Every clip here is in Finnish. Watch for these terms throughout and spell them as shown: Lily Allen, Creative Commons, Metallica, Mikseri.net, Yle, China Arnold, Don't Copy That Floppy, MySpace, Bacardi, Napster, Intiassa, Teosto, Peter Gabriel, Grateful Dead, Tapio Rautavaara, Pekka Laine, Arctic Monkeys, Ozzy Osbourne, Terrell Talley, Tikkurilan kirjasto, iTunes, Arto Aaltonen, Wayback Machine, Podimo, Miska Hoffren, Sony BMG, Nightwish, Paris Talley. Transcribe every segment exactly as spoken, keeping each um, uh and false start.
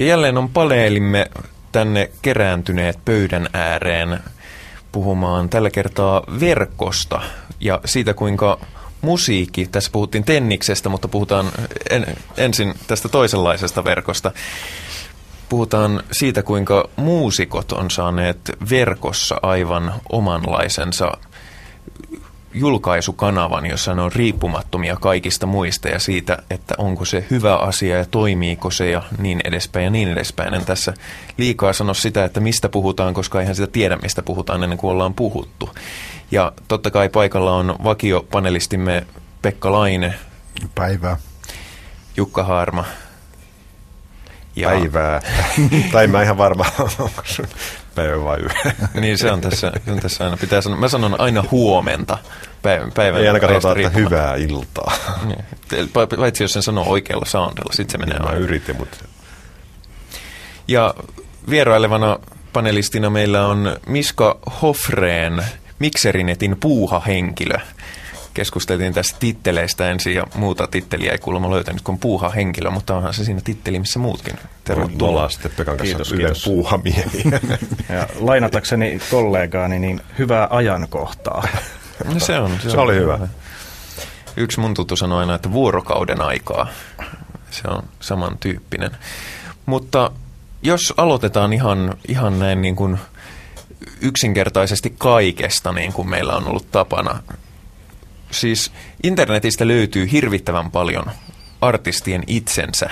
Ja jälleen on paleelimme tänne kerääntyneet pöydän ääreen puhumaan tällä kertaa verkosta ja siitä, kuinka musiikki, tässä puhuttiin tenniksestä, mutta puhutaan en, ensin tästä toisenlaisesta verkosta. Puhutaan siitä, kuinka muusikot on saaneet verkossa aivan omanlaisensa julkaisukanavan, jossa ne on riippumattomia kaikista muista ja siitä, että onko se hyvä asia ja toimiiko se ja niin edespäin ja niin edespäin. En tässä liikaa sano sitä, että mistä puhutaan, koska eihän sitä tiedä, mistä puhutaan ennen kuin ollaan puhuttu. Ja totta kai paikalla on vakiopanelistimme Pekka Laine. Päivää. Jukka Harma. Ja... Päivää. Tai mä ihan varma, onko sun päivä vai yö. Niin se on tässä, on tässä aina. Pitää sanoa. Mä sanon aina huomenta päivän. päivän Ei aina katsotaan, että hyvää iltaa. Paitsi jos sen sanoo oikealla soundilla, sit se menee niin, aina. Mä yritin, mutta... Ja vierailevana panelistina meillä on Miska Hoffren, Mikseri piste netin puuhahenkilö. Keskusteltiin tästä titteleistä ensin ja muuta titteliä ei kuulemma löytänyt kuin puuhahenkilö, mutta onhan se siinä titteli, missä muutkin. Tervetuloa. Me ollaan sitten Pekan kanssa Ylen puuhamieliä. Ja lainatakseni kollegaani, niin hyvää ajankohtaa. No se on. Se, se on, oli hyvä. hyvä. Yksi mun tuttu sanoi aina, että vuorokauden aikaa. Se on samantyyppinen. Mutta jos aloitetaan ihan, ihan näin niin kuin yksinkertaisesti kaikesta, niin kuin meillä on ollut tapana. Siis internetistä löytyy hirvittävän paljon artistien itsensä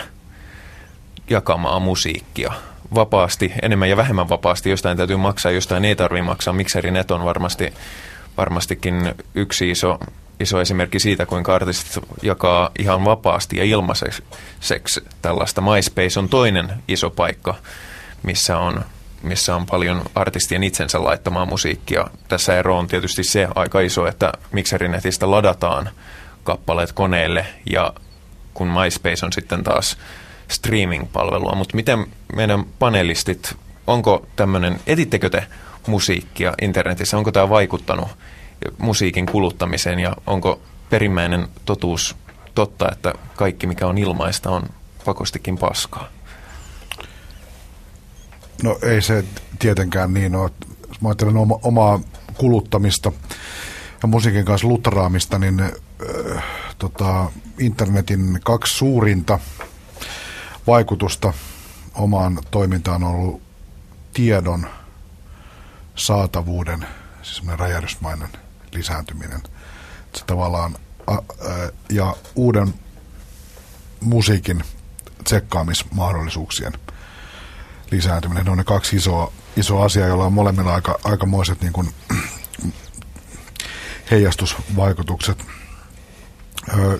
jakamaa musiikkia. Vapaasti, enemmän ja vähemmän vapaasti, jostain täytyy maksaa, jostain ei tarvitse maksaa. Mikseri piste net on varmasti, varmastikin yksi iso, iso esimerkki siitä, kuinka artistit jakaa ihan vapaasti ja ilmaiseksi tällaista. MySpace on toinen iso paikka, missä on... missä on paljon artistien itsensä laittamaa musiikkia. Tässä ero on tietysti se aika iso, että Mikseri piste netistä ladataan kappaleet koneelle, ja kun MySpace on sitten taas streaming-palvelua. Mutta miten meidän panelistit, onko tämmöinen, etittekö te musiikkia internetissä, onko tämä vaikuttanut musiikin kuluttamiseen, ja onko perimmäinen totuus totta, että kaikki mikä on ilmaista on pakostikin paskaa? No ei se tietenkään niin ole. Mä ajattelen oma, omaa kuluttamista ja musiikin kanssa lutraamista, niin äh, tota, internetin kaksi suurinta vaikutusta omaan toimintaan on ollut tiedon saatavuuden, siis semmoinen räjähdysmainen lisääntyminen. Se tavallaan, äh, äh, ja uuden musiikin tsekkaamismahdollisuuksien lisääntyminen. Ne on ne kaksi isoa, isoa asiaa, joilla on molemmilla aika, aikamoiset niin kuin heijastusvaikutukset. Öö,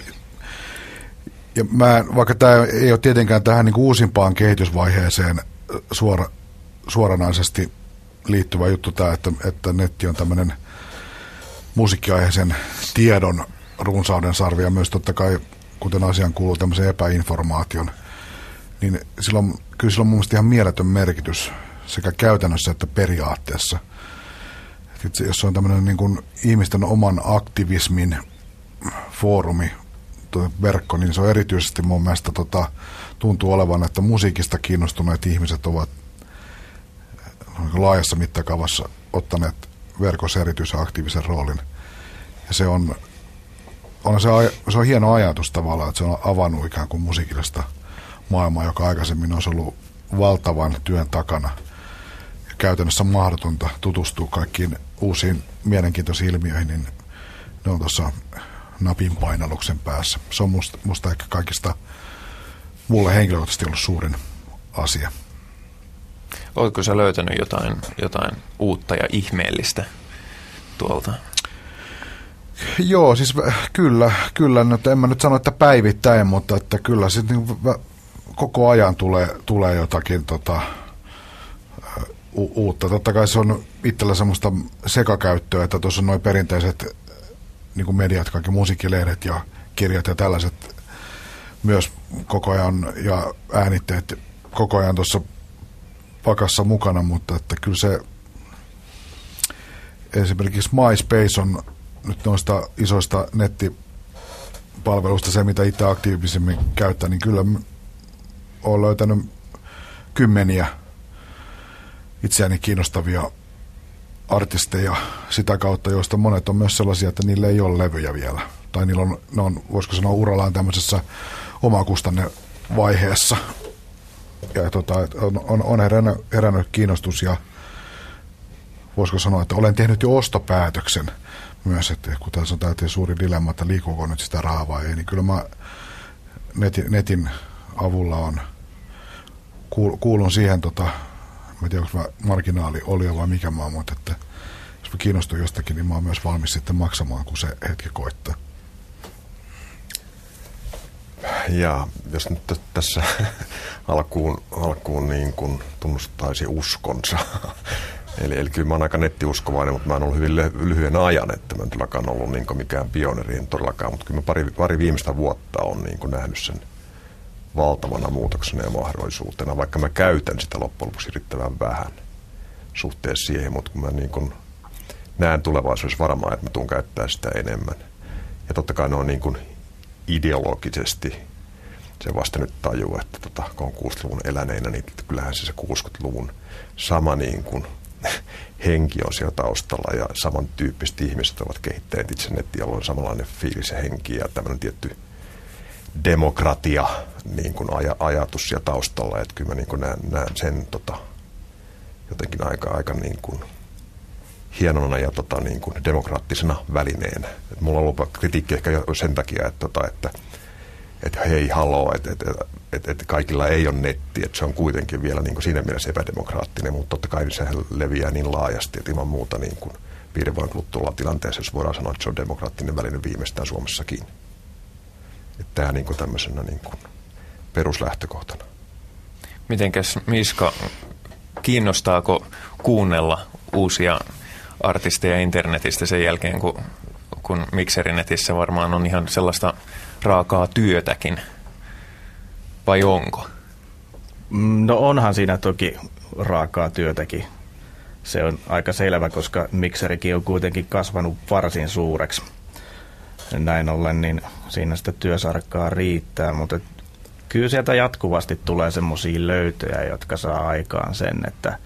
ja mä, vaikka tämä ei ole tietenkään tähän niin kuin uusimpaan kehitysvaiheeseen suora, suoranaisesti liittyvä juttu tämä, että, että netti on tämmöinen musiikkiaiheisen tiedon runsauden sarvi ja myös totta kai, kuten asiaan kuuluu, tämmöisen epäinformaation, niin silloin, kyllä sillä on mun mielestä ihan mieletön merkitys sekä käytännössä että periaatteessa. Et jos on tämmöinen niin kuin ihmisten oman aktivismin foorumi, verkko, niin se on erityisesti mun mielestä tota, tuntuu olevan, että musiikista kiinnostuneet ihmiset ovat laajassa mittakaavassa ottaneet verkossa erityisen aktiivisen roolin. Ja se on, on, se, se on hieno ajatus tavallaan, että se on avannut ikään kuin musiikillista maailma, joka aikaisemmin olisi ollut valtavan työn takana ja käytännössä mahdotonta tutustua kaikkiin uusiin mielenkiintoisiin ilmiöihin, niin ne on tuossa napin painalluksen päässä. Se on musta, musta ehkä kaikista mulle henkilökohtaisesti ollut suurin asia. Oletko sä löytänyt jotain, jotain uutta ja ihmeellistä tuolta? Joo, siis kyllä, kyllä, en mä nyt sano, että päivittäin, mutta että kyllä sitten niin koko ajan tulee, tulee jotakin tota, u- uutta. Totta kai se on itsellä semmoista sekakäyttöä, että tuossa on nuo perinteiset niin kuin mediat, kaikki musiikkilehdet ja kirjat ja tällaiset myös koko ajan ja äänitteet koko ajan tuossa pakassa mukana, mutta että kyllä se esimerkiksi MySpace on nyt noista isoista nettipalveluista se, mitä itse aktiivisemmin käyttää, niin kyllä olen löytänyt kymmeniä itseäni kiinnostavia artisteja sitä kautta, joista monet on myös sellaisia, että niillä ei ole levyjä vielä. Tai niillä on, ne on voisiko sanoa, urallaan tämmöisessä omakustannevaiheessa. Ja tota, on, on, on herännyt, herännyt kiinnostus ja voisiko sanoa, että olen tehnyt jo ostopäätöksen myös, että kun tässä on täytyy suuri dilemma, että liikuuko nyt sitä rahaa vai ei, niin kyllä mä netin, netin avulla on, kuulun siihen, tota, mä tiedän, onko mä marginaali oli vai mikä mä oon, mutta että jos mä kiinnostun jostakin, niin mä oon myös valmis sitten maksamaan, kun se hetki koittaa. Ja jos nyt tässä alkuun, alkuun niin kuin tunnustaisi uskonsa, Eli, eli kyllä mä oon aika nettiuskovainen, mutta mä oon ollut hyvin lyhyen ajan, että mä en todellakaan ollut niin mikään pioneeri, en todellakaan, mutta kyllä mä pari, pari viimeistä vuotta on niin nähnyt sen valtavana muutoksena ja mahdollisuutena, vaikka mä käytän sitä loppujen lopuksi riittävän vähän suhteessa siihen, mutta kun mä niin näen tulevaisuudessa varmaan, että mä tuun käyttää sitä enemmän. Ja totta kai ne on niin kuin ideologisesti, se vasta nyt tajuu, että tota, kun on kuusikymmentäluvun eläneinä, niin kyllähän se, se kuusikymmentäluvun sama niin kuin henki on siellä taustalla ja samantyyppiset ihmiset ovat kehittäneet itse nettiä, jolloin samanlainen fiilis ja henki ja tämmöinen tietty demokratia niin kuin aj- ajatus siellä taustalla, että kyllä mä niin kuin näen, näen sen tota, jotenkin aika, aika niin kuin hienona ja tota, niin kuin demokraattisena välineenä. Et mulla on ollut kritiikki ehkä sen takia, että, tota, että, että hei haloo, että, että, että, että kaikilla ei ole nettiä, että se on kuitenkin vielä niin kuin siinä mielessä epädemokraattinen, mutta totta kai se leviää niin laajasti, että ilman muuta niin kuin viiden vuoden kuluttua ollaan tilanteessa, jos voidaan sanoa, että se on demokraattinen väline viimeistään Suomessakin. Että tämä niin kuin tämmöisenä niin kuin peruslähtökohtana. Mitenkäs Miska, kiinnostaako kuunnella uusia artisteja internetistä sen jälkeen, kun, kun Mikserinetissä varmaan on ihan sellaista raakaa työtäkin? Vai onko? No onhan siinä toki raakaa työtäkin. Se on aika selvä, koska Mikserikin on kuitenkin kasvanut varsin suureksi. Näin ollen, niin siinä sitä työsarkaa riittää, mutta kyllä sieltä jatkuvasti tulee semmoisia löytöjä, jotka saa aikaan sen, että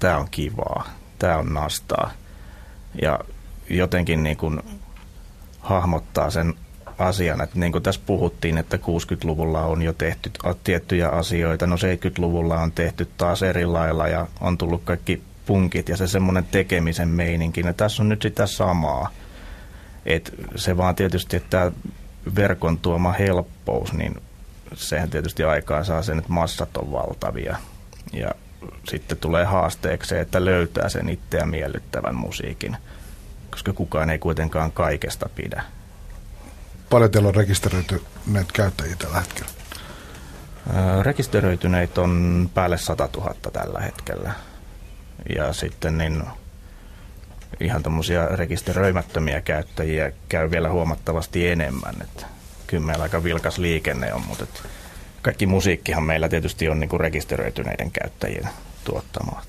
tämä on kivaa, tämä on nastaa. Ja jotenkin niin kuin hahmottaa sen asian, että niin kuin tässä puhuttiin, että kuusikymmentäluvulla on jo tehty tiettyjä asioita, no seitsemänkymmentäluvulla on tehty taas eri lailla ja on tullut kaikki punkit ja se semmoinen tekemisen meininki, ja tässä on nyt sitä samaa. Et se vaan tietysti, että tämä verkon tuoma helppous, niin sehän tietysti aikaan saa sen, että massat on valtavia. Ja sitten tulee haasteeksi, että löytää sen itseä miellyttävän musiikin, koska kukaan ei kuitenkaan kaikesta pidä. Paljon teillä on rekisteröityneet käyttäjiä tällä hetkellä? Öö, rekisteröityneet on päälle satatuhatta tällä hetkellä. Ja sitten niin ihan tämmöisiä rekisteröimättömiä käyttäjiä käy vielä huomattavasti enemmän. Et kyllä meillä aika vilkas liikenne on, mutta et kaikki musiikkihan meillä tietysti on niinku rekisteröityneiden käyttäjien tuottamaa.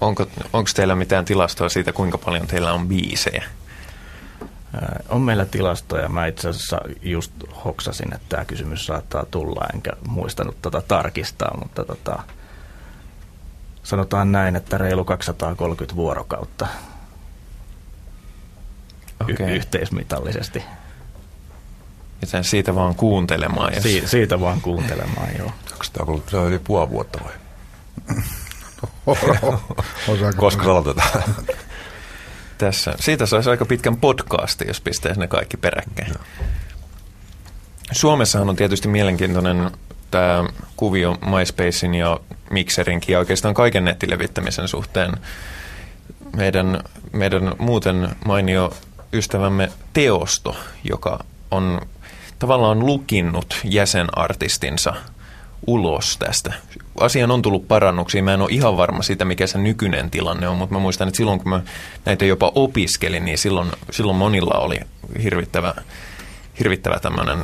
Onko, onko teillä mitään tilastoa siitä, kuinka paljon teillä on biisejä? On meillä tilastoja. Mä itse asiassa just hoksasin, että tämä kysymys saattaa tulla, enkä muistanut tota tarkistaa, mutta tota, sanotaan näin, että reilu kaksisataakolmekymmentä vuorokautta okay. y- yhteismitallisesti. Miten siitä vaan kuuntelemaan? Jos... Si- siitä vaan kuuntelemaan, joo. Onko sitä ollut yli puoli vuotta vai? Koska aloitetaan? Tässä. Siitä saisi aika pitkän podcasti, jos pistäisi ne kaikki peräkkäin. No. Suomessahan on tietysti mielenkiintoinen tämä kuvio MySpacein ja Mikserinkin ja oikeastaan kaiken nettilevittämisen suhteen. Meidän, meidän muuten mainio ystävämme Teosto, joka on tavallaan lukinnut jäsenartistinsa ulos tästä. Asiaan on tullut parannuksia. Mä en ole ihan varma siitä, mikä se nykyinen tilanne on, mutta mä muistan, että silloin kun mä näitä jopa opiskelin, niin silloin, silloin monilla oli hirvittävä, hirvittävä tämmöinen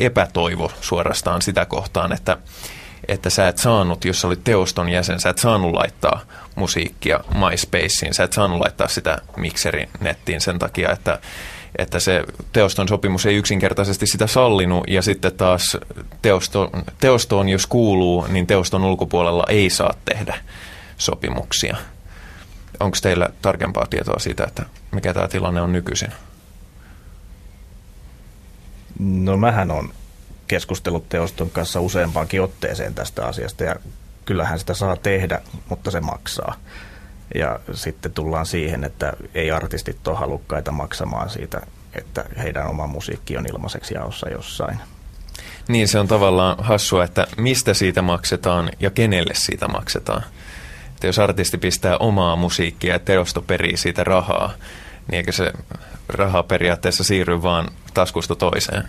epätoivo suorastaan sitä kohtaan, että, että sä et saanut, jos sä olit Teoston jäsen, sä et saanut laittaa musiikkia MySpaceen, sä et saanut laittaa sitä Mikseri-nettiin sen takia, että, että se Teoston sopimus ei yksinkertaisesti sitä sallinut, ja sitten taas teosto, teostoon, jos kuuluu, niin Teoston ulkopuolella ei saa tehdä sopimuksia. Onko teillä tarkempaa tietoa siitä, että mikä tämä tilanne on nykyisin? No mähän on keskustellut Teoston kanssa useampaankin otteeseen tästä asiasta, ja kyllähän sitä saa tehdä, mutta se maksaa. Ja sitten tullaan siihen, että ei artistit ole halukkaita maksamaan siitä, että heidän oma musiikki on ilmaiseksi jaossa jossain. Niin, se on tavallaan hassua, että mistä siitä maksetaan ja kenelle siitä maksetaan. Että jos artisti pistää omaa musiikkia ja Teosto perii siitä rahaa, niin eikö se raha periaatteessa siirry vaan taskusta toiseen?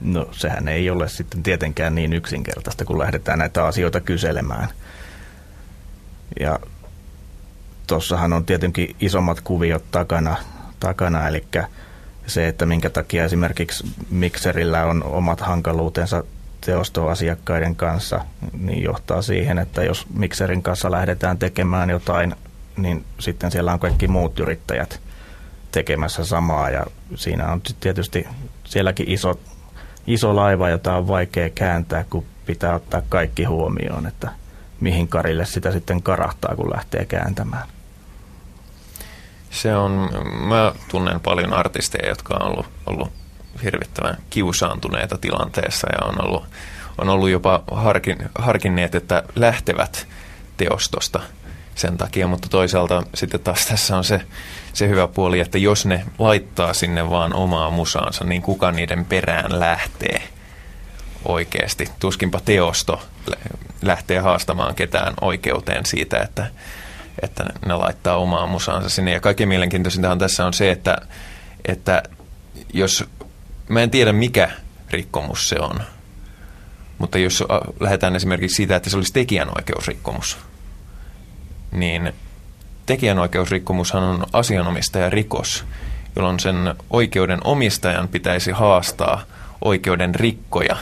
No sehän ei ole sitten tietenkään niin yksinkertaista, kun lähdetään näitä asioita kyselemään. Ja tuossahan on tietenkin isommat kuviot takana, takana, eli se, että minkä takia esimerkiksi Mikserillä on omat hankaluutensa teostoasiakkaiden kanssa, niin johtaa siihen, että jos Mikserin kanssa lähdetään tekemään jotain, niin sitten siellä on kaikki muut yrittäjät tekemässä samaa, ja siinä on tietysti sielläkin iso, iso laiva, jota on vaikea kääntää, kun pitää ottaa kaikki huomioon, että mihin karille sitä sitten karahtaa, kun lähtee kääntämään. Se on, mä tunnen paljon artisteja, jotka on ollut, ollut hirvittävän kiusaantuneita tilanteessa ja on ollut, on ollut jopa harkin, harkinneet, että lähtevät Teostosta sen takia, mutta toisaalta sitten taas tässä on se, se hyvä puoli, että jos ne laittaa sinne vaan omaa musaansa, niin kuka niiden perään lähtee oikeasti? Tuskinpa Teosto lähtee haastamaan ketään oikeuteen siitä, että, että ne laittaa omaa musaansa sinne. Ja kaikkein mielenkiintoisintahan tässä on se, että, että jos, mä en tiedä mikä rikkomus se on, mutta jos lähdetään esimerkiksi siitä, että se olisi tekijänoikeusrikkomus, niin tekijänoikeusrikkomushan on asianomistajarikos, jolloin sen oikeuden omistajan pitäisi haastaa oikeuden rikkoja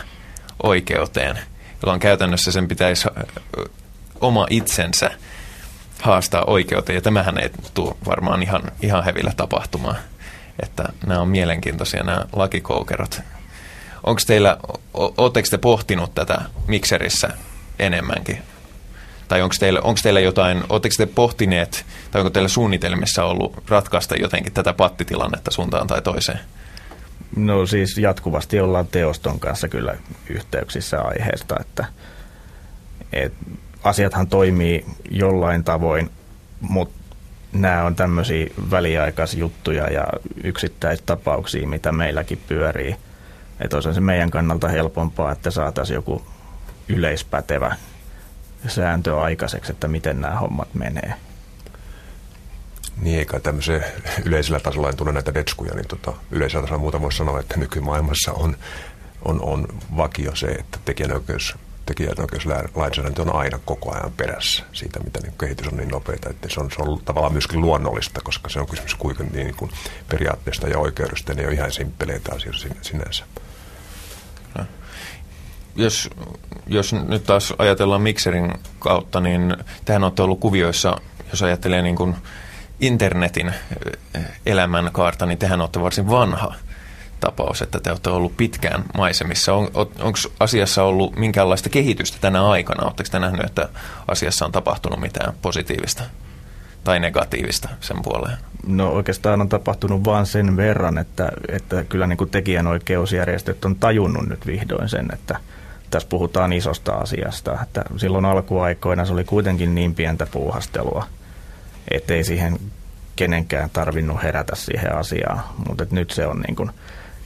oikeuteen, jolloin käytännössä sen pitäisi oma itsensä haastaa oikeuteen, ja tämähän ei tule varmaan ihan, ihan hevillä tapahtumaan. Että nämä on mielenkiintoisia nämä lakikoukerot. Onko teillä, ootteko te pohtinut tätä Mikserissä enemmänkin? Tai onko teillä, onko teillä jotain, ootteko te pohtineet, tai onko teillä suunnitelmissa ollut ratkaista jotenkin tätä pattitilannetta suuntaan tai toiseen? No siis jatkuvasti ollaan Teoston kanssa kyllä yhteyksissä aiheesta, että et, asiathan toimii jollain tavoin, mutta nämä on tämmöisiä väliaikaisjuttuja ja yksittäistapauksia, mitä meilläkin pyörii. Että olisi se meidän kannalta helpompaa, että saataisiin joku yleispätevä sääntö aikaiseksi, että miten nämä hommat menee. Niin, eikä tämmöiseen yleisellä tasolla en tunne näitä detskuja, niin tota, yleisellä tasolla muuta voisi sanoa, että nykymaailmassa on, on, on vakio se, että tekijänoikeus, tekijänoikeuslainsäädäntö on aina koko ajan perässä siitä, mitä niin kehitys on niin nopeata, että se on, se on tavallaan myöskin luonnollista, koska se on kysymys kuitenkin niin kuin periaatteesta ja oikeudesta, ja ne ei ole ihan simppeleitä asioita sinänsä. No. Jos, jos nyt taas ajatellaan Mikserin kautta, niin tähän on ollut kuvioissa, jos ajattelee niin kuin internetin elämänkaarta, niin tehän olette varsin vanha tapaus, että te olette ollut pitkään maisemissa. On, on, onko asiassa ollut minkäänlaista kehitystä tänä aikana? Oletteko te nähneet, että asiassa on tapahtunut mitään positiivista tai negatiivista sen puoleen? No oikeastaan on tapahtunut vain sen verran, että, että kyllä niin kuin tekijänoikeusjärjestöt on tajunnut nyt vihdoin sen, että tässä puhutaan isosta asiasta. Että silloin alkuaikoina se oli kuitenkin niin pientä puuhastelua, ettei siihen kenenkään tarvinnut herätä siihen asiaan, mutta nyt se on niin kuin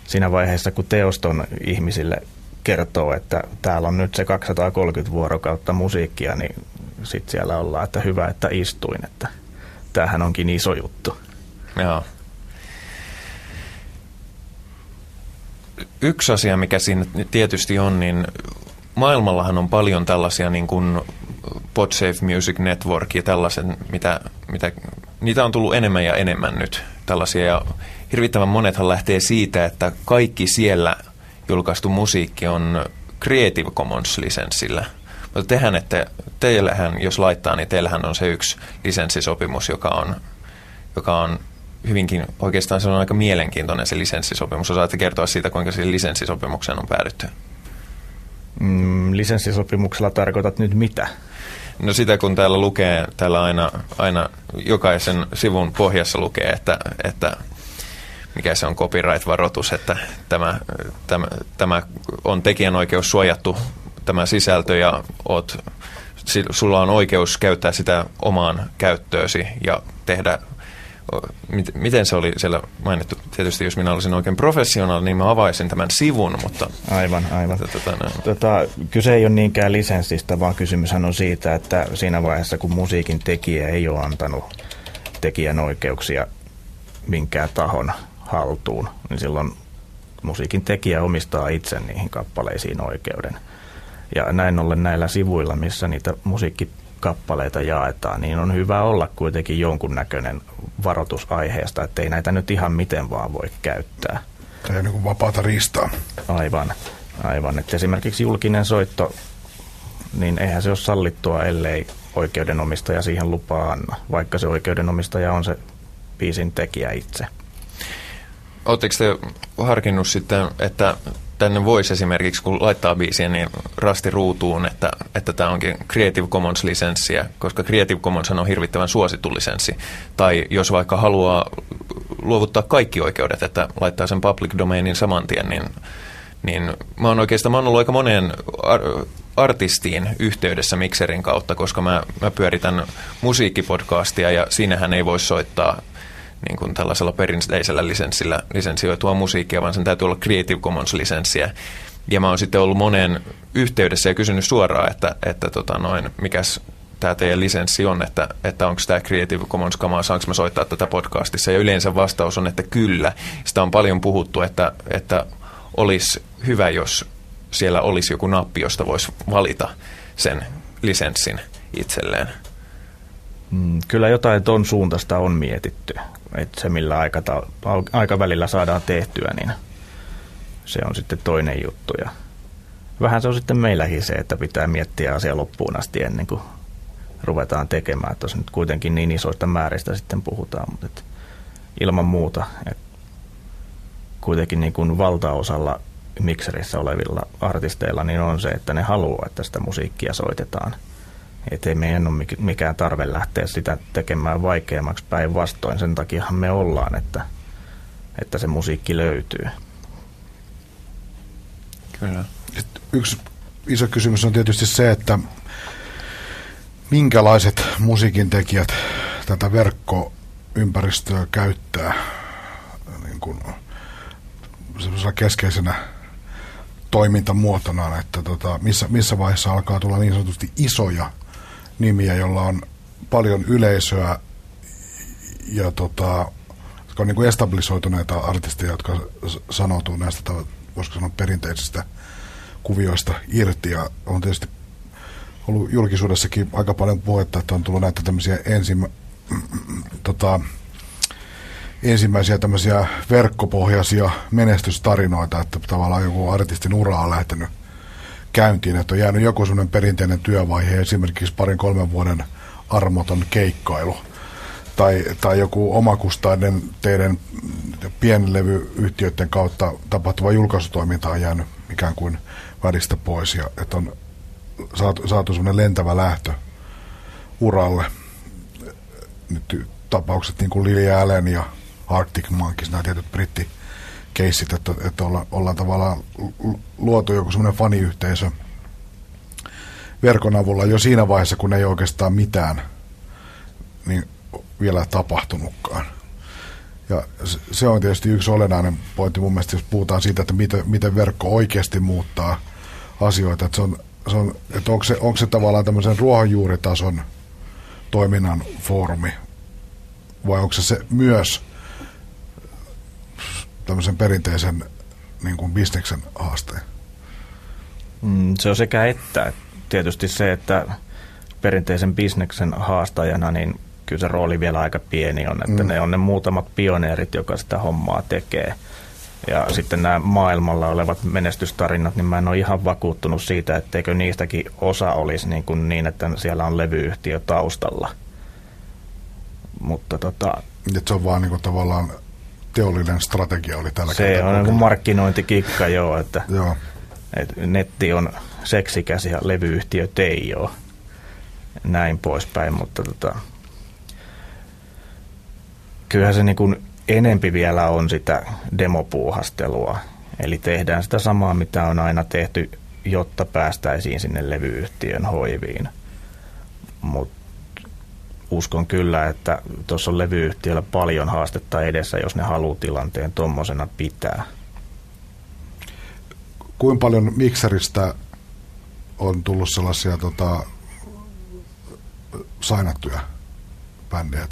siinä vaiheessa, kun Teoston ihmisille kertoo, että täällä on nyt se kaksisataakolmekymmentä vuorokautta musiikkia, niin sitten siellä ollaan, että hyvä, että istuin, että tämähän onkin iso juttu. Joo. Yksi asia, mikä siinä tietysti on, niin maailmallahan on paljon tällaisia niin kuin Podsafe Music Network ja tällaiset, mitä, mitä, niitä on tullut enemmän ja enemmän nyt tällaisia. Ja hirvittävän monethan lähtee siitä, että kaikki siellä julkaistu musiikki on Creative Commons-lisenssillä. Mutta tehän, että teillähän, jos laittaa, niin teillähän on se yksi lisenssisopimus, joka on, joka on hyvinkin oikeastaan se on aika mielenkiintoinen se lisenssisopimus. Osaatte kertoa siitä, kuinka siihen lisenssisopimukseen on päädytty? Mm, lisenssisopimuksella tarkoitat nyt mitä? No sitä, kun täällä lukee, täällä aina, aina jokaisen sivun pohjassa lukee, että, että mikä se on copyright-varoitus, että tämä, tämä, tämä on tekijänoikeus suojattu, tämä sisältö, ja oot, sulla on oikeus käyttää sitä omaan käyttöösi ja tehdä, miten se oli siellä mainittu? Tietysti jos minä olisin oikein professionaali, niin mä avaisin tämän sivun, mutta... Aivan, aivan. Tota, tota, kyse ei ole niinkään lisenssistä, vaan kysymyshän on siitä, että siinä vaiheessa, kun musiikin tekijä ei ole antanut tekijänoikeuksia minkään tahon haltuun, niin silloin musiikin tekijä omistaa itse niihin kappaleisiin oikeuden. Ja näin ollen näillä sivuilla, missä niitä musiikkikappaleita jaetaan, niin on hyvä olla kuitenkin jonkunnäköinen varoitus aiheesta, että ei näitä nyt ihan miten vaan voi käyttää. Tämä on niin kuin vapaata riistaa. Aivan, aivan. Että esimerkiksi julkinen soitto, niin eihän se ole sallittua, ellei oikeudenomistaja siihen lupaa anna, vaikka se oikeudenomistaja on se biisin tekijä itse. Oletteko te harkinnut sitten, että tänne voisi esimerkiksi, kun laittaa biisiä, niin rasti ruutuun, että, että tämä onkin Creative Commons-lisenssiä, koska Creative Commons on hirvittävän suosittu lisenssi. Tai jos vaikka haluaa luovuttaa kaikki oikeudet, että laittaa sen public domainin saman tien, niin, niin mä oon oikeastaan mä oon ollut aika moneen ar- artistiin yhteydessä Mikserin kautta, koska mä, mä pyöritän musiikkipodcastia ja siinähän ei voi soittaa niin kuin tällaisella perinteisellä lisenssillä lisenssioitua musiikkia, vaan sen täytyy olla Creative Commons-lisenssiä. Ja mä oon sitten ollut monen yhteydessä ja kysynyt suoraan, että, että tota noin, mikäs tämä teidän lisenssi on, että, että onko tämä Creative Commons-kamaa, saanko mä soittaa tätä podcastissa. Ja yleensä vastaus on, että kyllä. Sitä on paljon puhuttu, että, että olisi hyvä, jos siellä olisi joku nappi, josta voisi valita sen lisenssin itselleen. Kyllä jotain ton suuntaista on mietitty, että se millä aikata, aikavälillä saadaan tehtyä, niin se on sitten toinen juttu. Ja vähän se on sitten meilläkin se, että pitää miettiä asia loppuun asti ennen kuin ruvetaan tekemään. Että se nyt kuitenkin niin isoista määristä sitten puhutaan, mutta et ilman muuta. Et kuitenkin niin kuin valtaosalla Mikserissä olevilla artisteilla niin on se, että ne haluaa, että sitä musiikkia soitetaan. Että ei meidän ole mikään tarve lähteä sitä tekemään vaikeammaksi, päinvastoin. Sen takiahan me ollaan, että, että se musiikki löytyy. Kyllä. Yksi iso kysymys on tietysti se, että minkälaiset musiikintekijät tätä verkkoympäristöä käyttää niin kuin sellaisena keskeisenä toimintamuotonaan, että tota, missä, missä vaiheessa alkaa tulla niin sanotusti isoja nimiä, jolla on paljon yleisöä ja tota, jotka on niin kuin establisoituneita artisteja, jotka sanoutuu näistä, voisiko sanoa, perinteisistä kuvioista irti. Ja on tietysti ollut julkisuudessakin aika paljon puhetta, että on tullut näitä tämmöisiä ensimmä, tota, ensimmäisiä tämmöisiä verkkopohjaisia menestystarinoita, että tavallaan joku artistin ura on lähtenyt käyntiin, että on jäänyt joku semmoinen perinteinen työvaihe, esimerkiksi parin kolmen vuoden armoton keikkailu tai, tai joku omakustainen teidän pienlevyyhtiöiden kautta tapahtuva julkaisutoiminta on jäänyt ikään kuin välistä pois ja että on saatu, saatu semmoinen lentävä lähtö uralle. Nyt tapaukset niin kuin Lily Allen ja Arctic Monkeys, nämä tietyt britti keissit, että, että olla, ollaan tavallaan luotu joku semmoinen faniyhteisö verkon avulla jo siinä vaiheessa, kun ei oikeastaan mitään niin vielä tapahtunutkaan. Ja se on tietysti yksi olennainen pointti mun mielestä, jos puhutaan siitä, että miten, miten verkko oikeasti muuttaa asioita. Että, se on, se on, että onko, se, onko se tavallaan tämmöisen ruohonjuuritason toiminnan foorumi vai onko se, se myös tämmöisen perinteisen niin kuin bisneksen haasteen? Mm, se on sekä että. Tietysti se, että perinteisen bisneksen haastajana, niin kyllä se rooli vielä aika pieni on, että mm. ne on ne muutamat pioneerit, jotka sitä hommaa tekee. Ja mm. sitten nämä maailmalla olevat menestystarinat, niin mä en ole ihan vakuuttunut siitä, etteikö niistäkin osa olisi niin, kuin niin että siellä on levyyhtiö taustalla. Mutta tota... Et se on vaan niinku tavallaan teollinen strategia oli tällä kertaa. Se on niinku markkinointikikka, joo, että joo. Et netti on seksikäs ja levyyhtiöt ei ole. Näin poispäin, mutta tota, kyllähän se niinku enempi vielä on sitä demopuuhastelua. Eli tehdään sitä samaa, mitä on aina tehty, jotta päästäisiin sinne levyyhtiön hoiviin. Mut uskon kyllä, että tuossa on levyyhtiöllä paljon haastetta edessä, jos ne haluaa tilanteen tommosena pitää. Kuinka paljon Mikseristä on tullut sellaisia tota, sainattuja bändejä?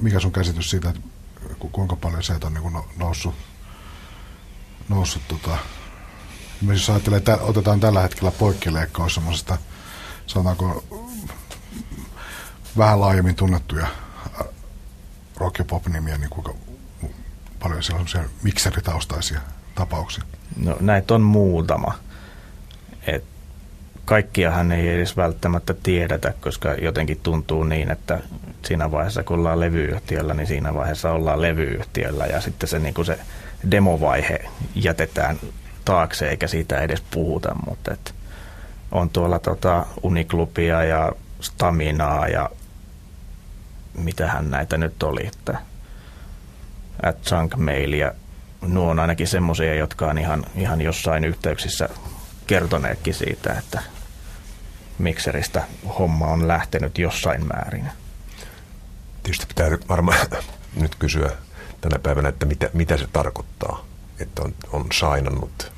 Mikä sun käsitys siitä, että kuinka paljon se on niin noussut? noussut tota, jos ajattelee, että otetaan tällä hetkellä poikkileikkaus semmoisesta, sanotaanko, vähän laajemmin tunnettuja rock- ja pop-nimiä, niin kuinka paljon siellä on semmoisia mikseritaustaisia tapauksia? No näitä on muutama. Et kaikkiahan ei edes välttämättä tiedetä, koska jotenkin tuntuu niin, että siinä vaiheessa kun ollaan levyyhtiöllä, niin siinä vaiheessa ollaan levyyhtiöllä ja sitten se, niin kuin se demovaihe jätetään taakse eikä siitä edes puhuta, mutta et on tuolla tota Uniklubia ja Staminaa ja mitähän näitä nyt oli, että At Junk Mail ja nuo on ainakin semmoisia, jotka on ihan, ihan jossain yhteyksissä kertoneetkin siitä, että Mikseristä homma on lähtenyt jossain määrin. Tietysti pitää varmaan nyt kysyä tänä päivänä, että mitä, mitä se tarkoittaa, että on, on sainannut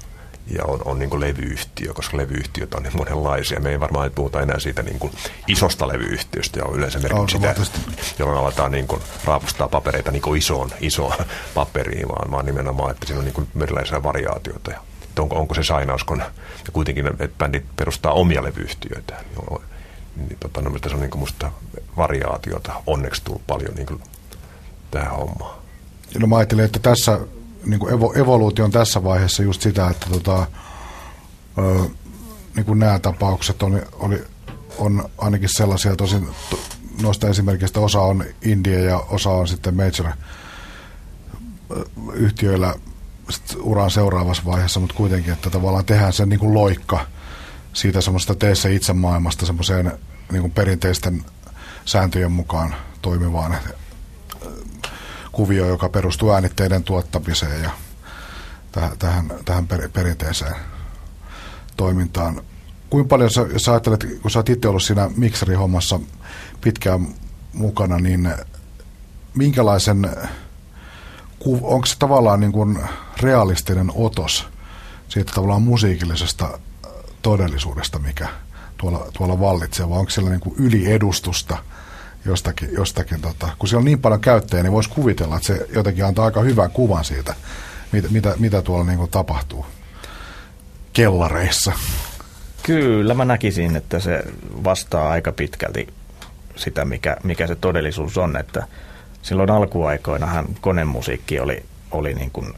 ja on, on niin kuin levyyhtiö, koska levyyhtiöt on niin monenlaisia. Me ei varmaan puhuta enää siitä niin kuin isosta levyyhtiöstä, ja on yleensä merkitys sitä, jolloin aletaan niin kuin raapustaa papereita niin kuin isoon, isoon paperiin, vaan, vaan nimenomaan, että siinä on niin kuin erilaisia variaatioita. Onko, onko se sainaus, kun kuitenkin että bändit perustaa omia levyyhtiöitä, niin tota, no, se on niin kuin musta variaatiota. Onneksi tullut paljon niin kuin tähän hommaan. No mä ajattelin, että tässä niin kuin evo, evoluutio on tässä vaiheessa just sitä, että tota, ö, niin kuin nämä tapaukset on, oli, on ainakin sellaisia, tosin noista esimerkistä osa on indie ja osa on sitten major-yhtiöillä uran seuraavassa vaiheessa, mutta kuitenkin, että tavallaan tehdään sen niin kuin loikka siitä semmoisesta teessä itse maailmasta semmoiseen niin kuin perinteisten sääntöjen mukaan toimivaan kuvio, joka perustuu äänitteiden tuottamiseen ja täh- tähän, tähän per- perinteiseen toimintaan. Kuinka paljon sä, jos ajattelet, kun sä oot itse ollut siinä mikserihommassa pitkään mukana, niin minkälaisen, onko se tavallaan niin kuin realistinen otos siitä tavallaan musiikillisesta todellisuudesta, mikä tuolla, tuolla vallitsee, vai onko siellä niin kuin yliedustusta jostakin, jostakin tota, kun siellä on niin paljon käyttäjiä, niin voisi kuvitella, että se jotenkin antaa aika hyvän kuvan siitä, mitä, mitä, mitä tuolla niin kuin tapahtuu kellareissa. Kyllä, mä näkisin, että se vastaa aika pitkälti sitä, mikä, mikä se todellisuus on, että silloin alkuaikoinahan konemusiikki oli, oli niin kuin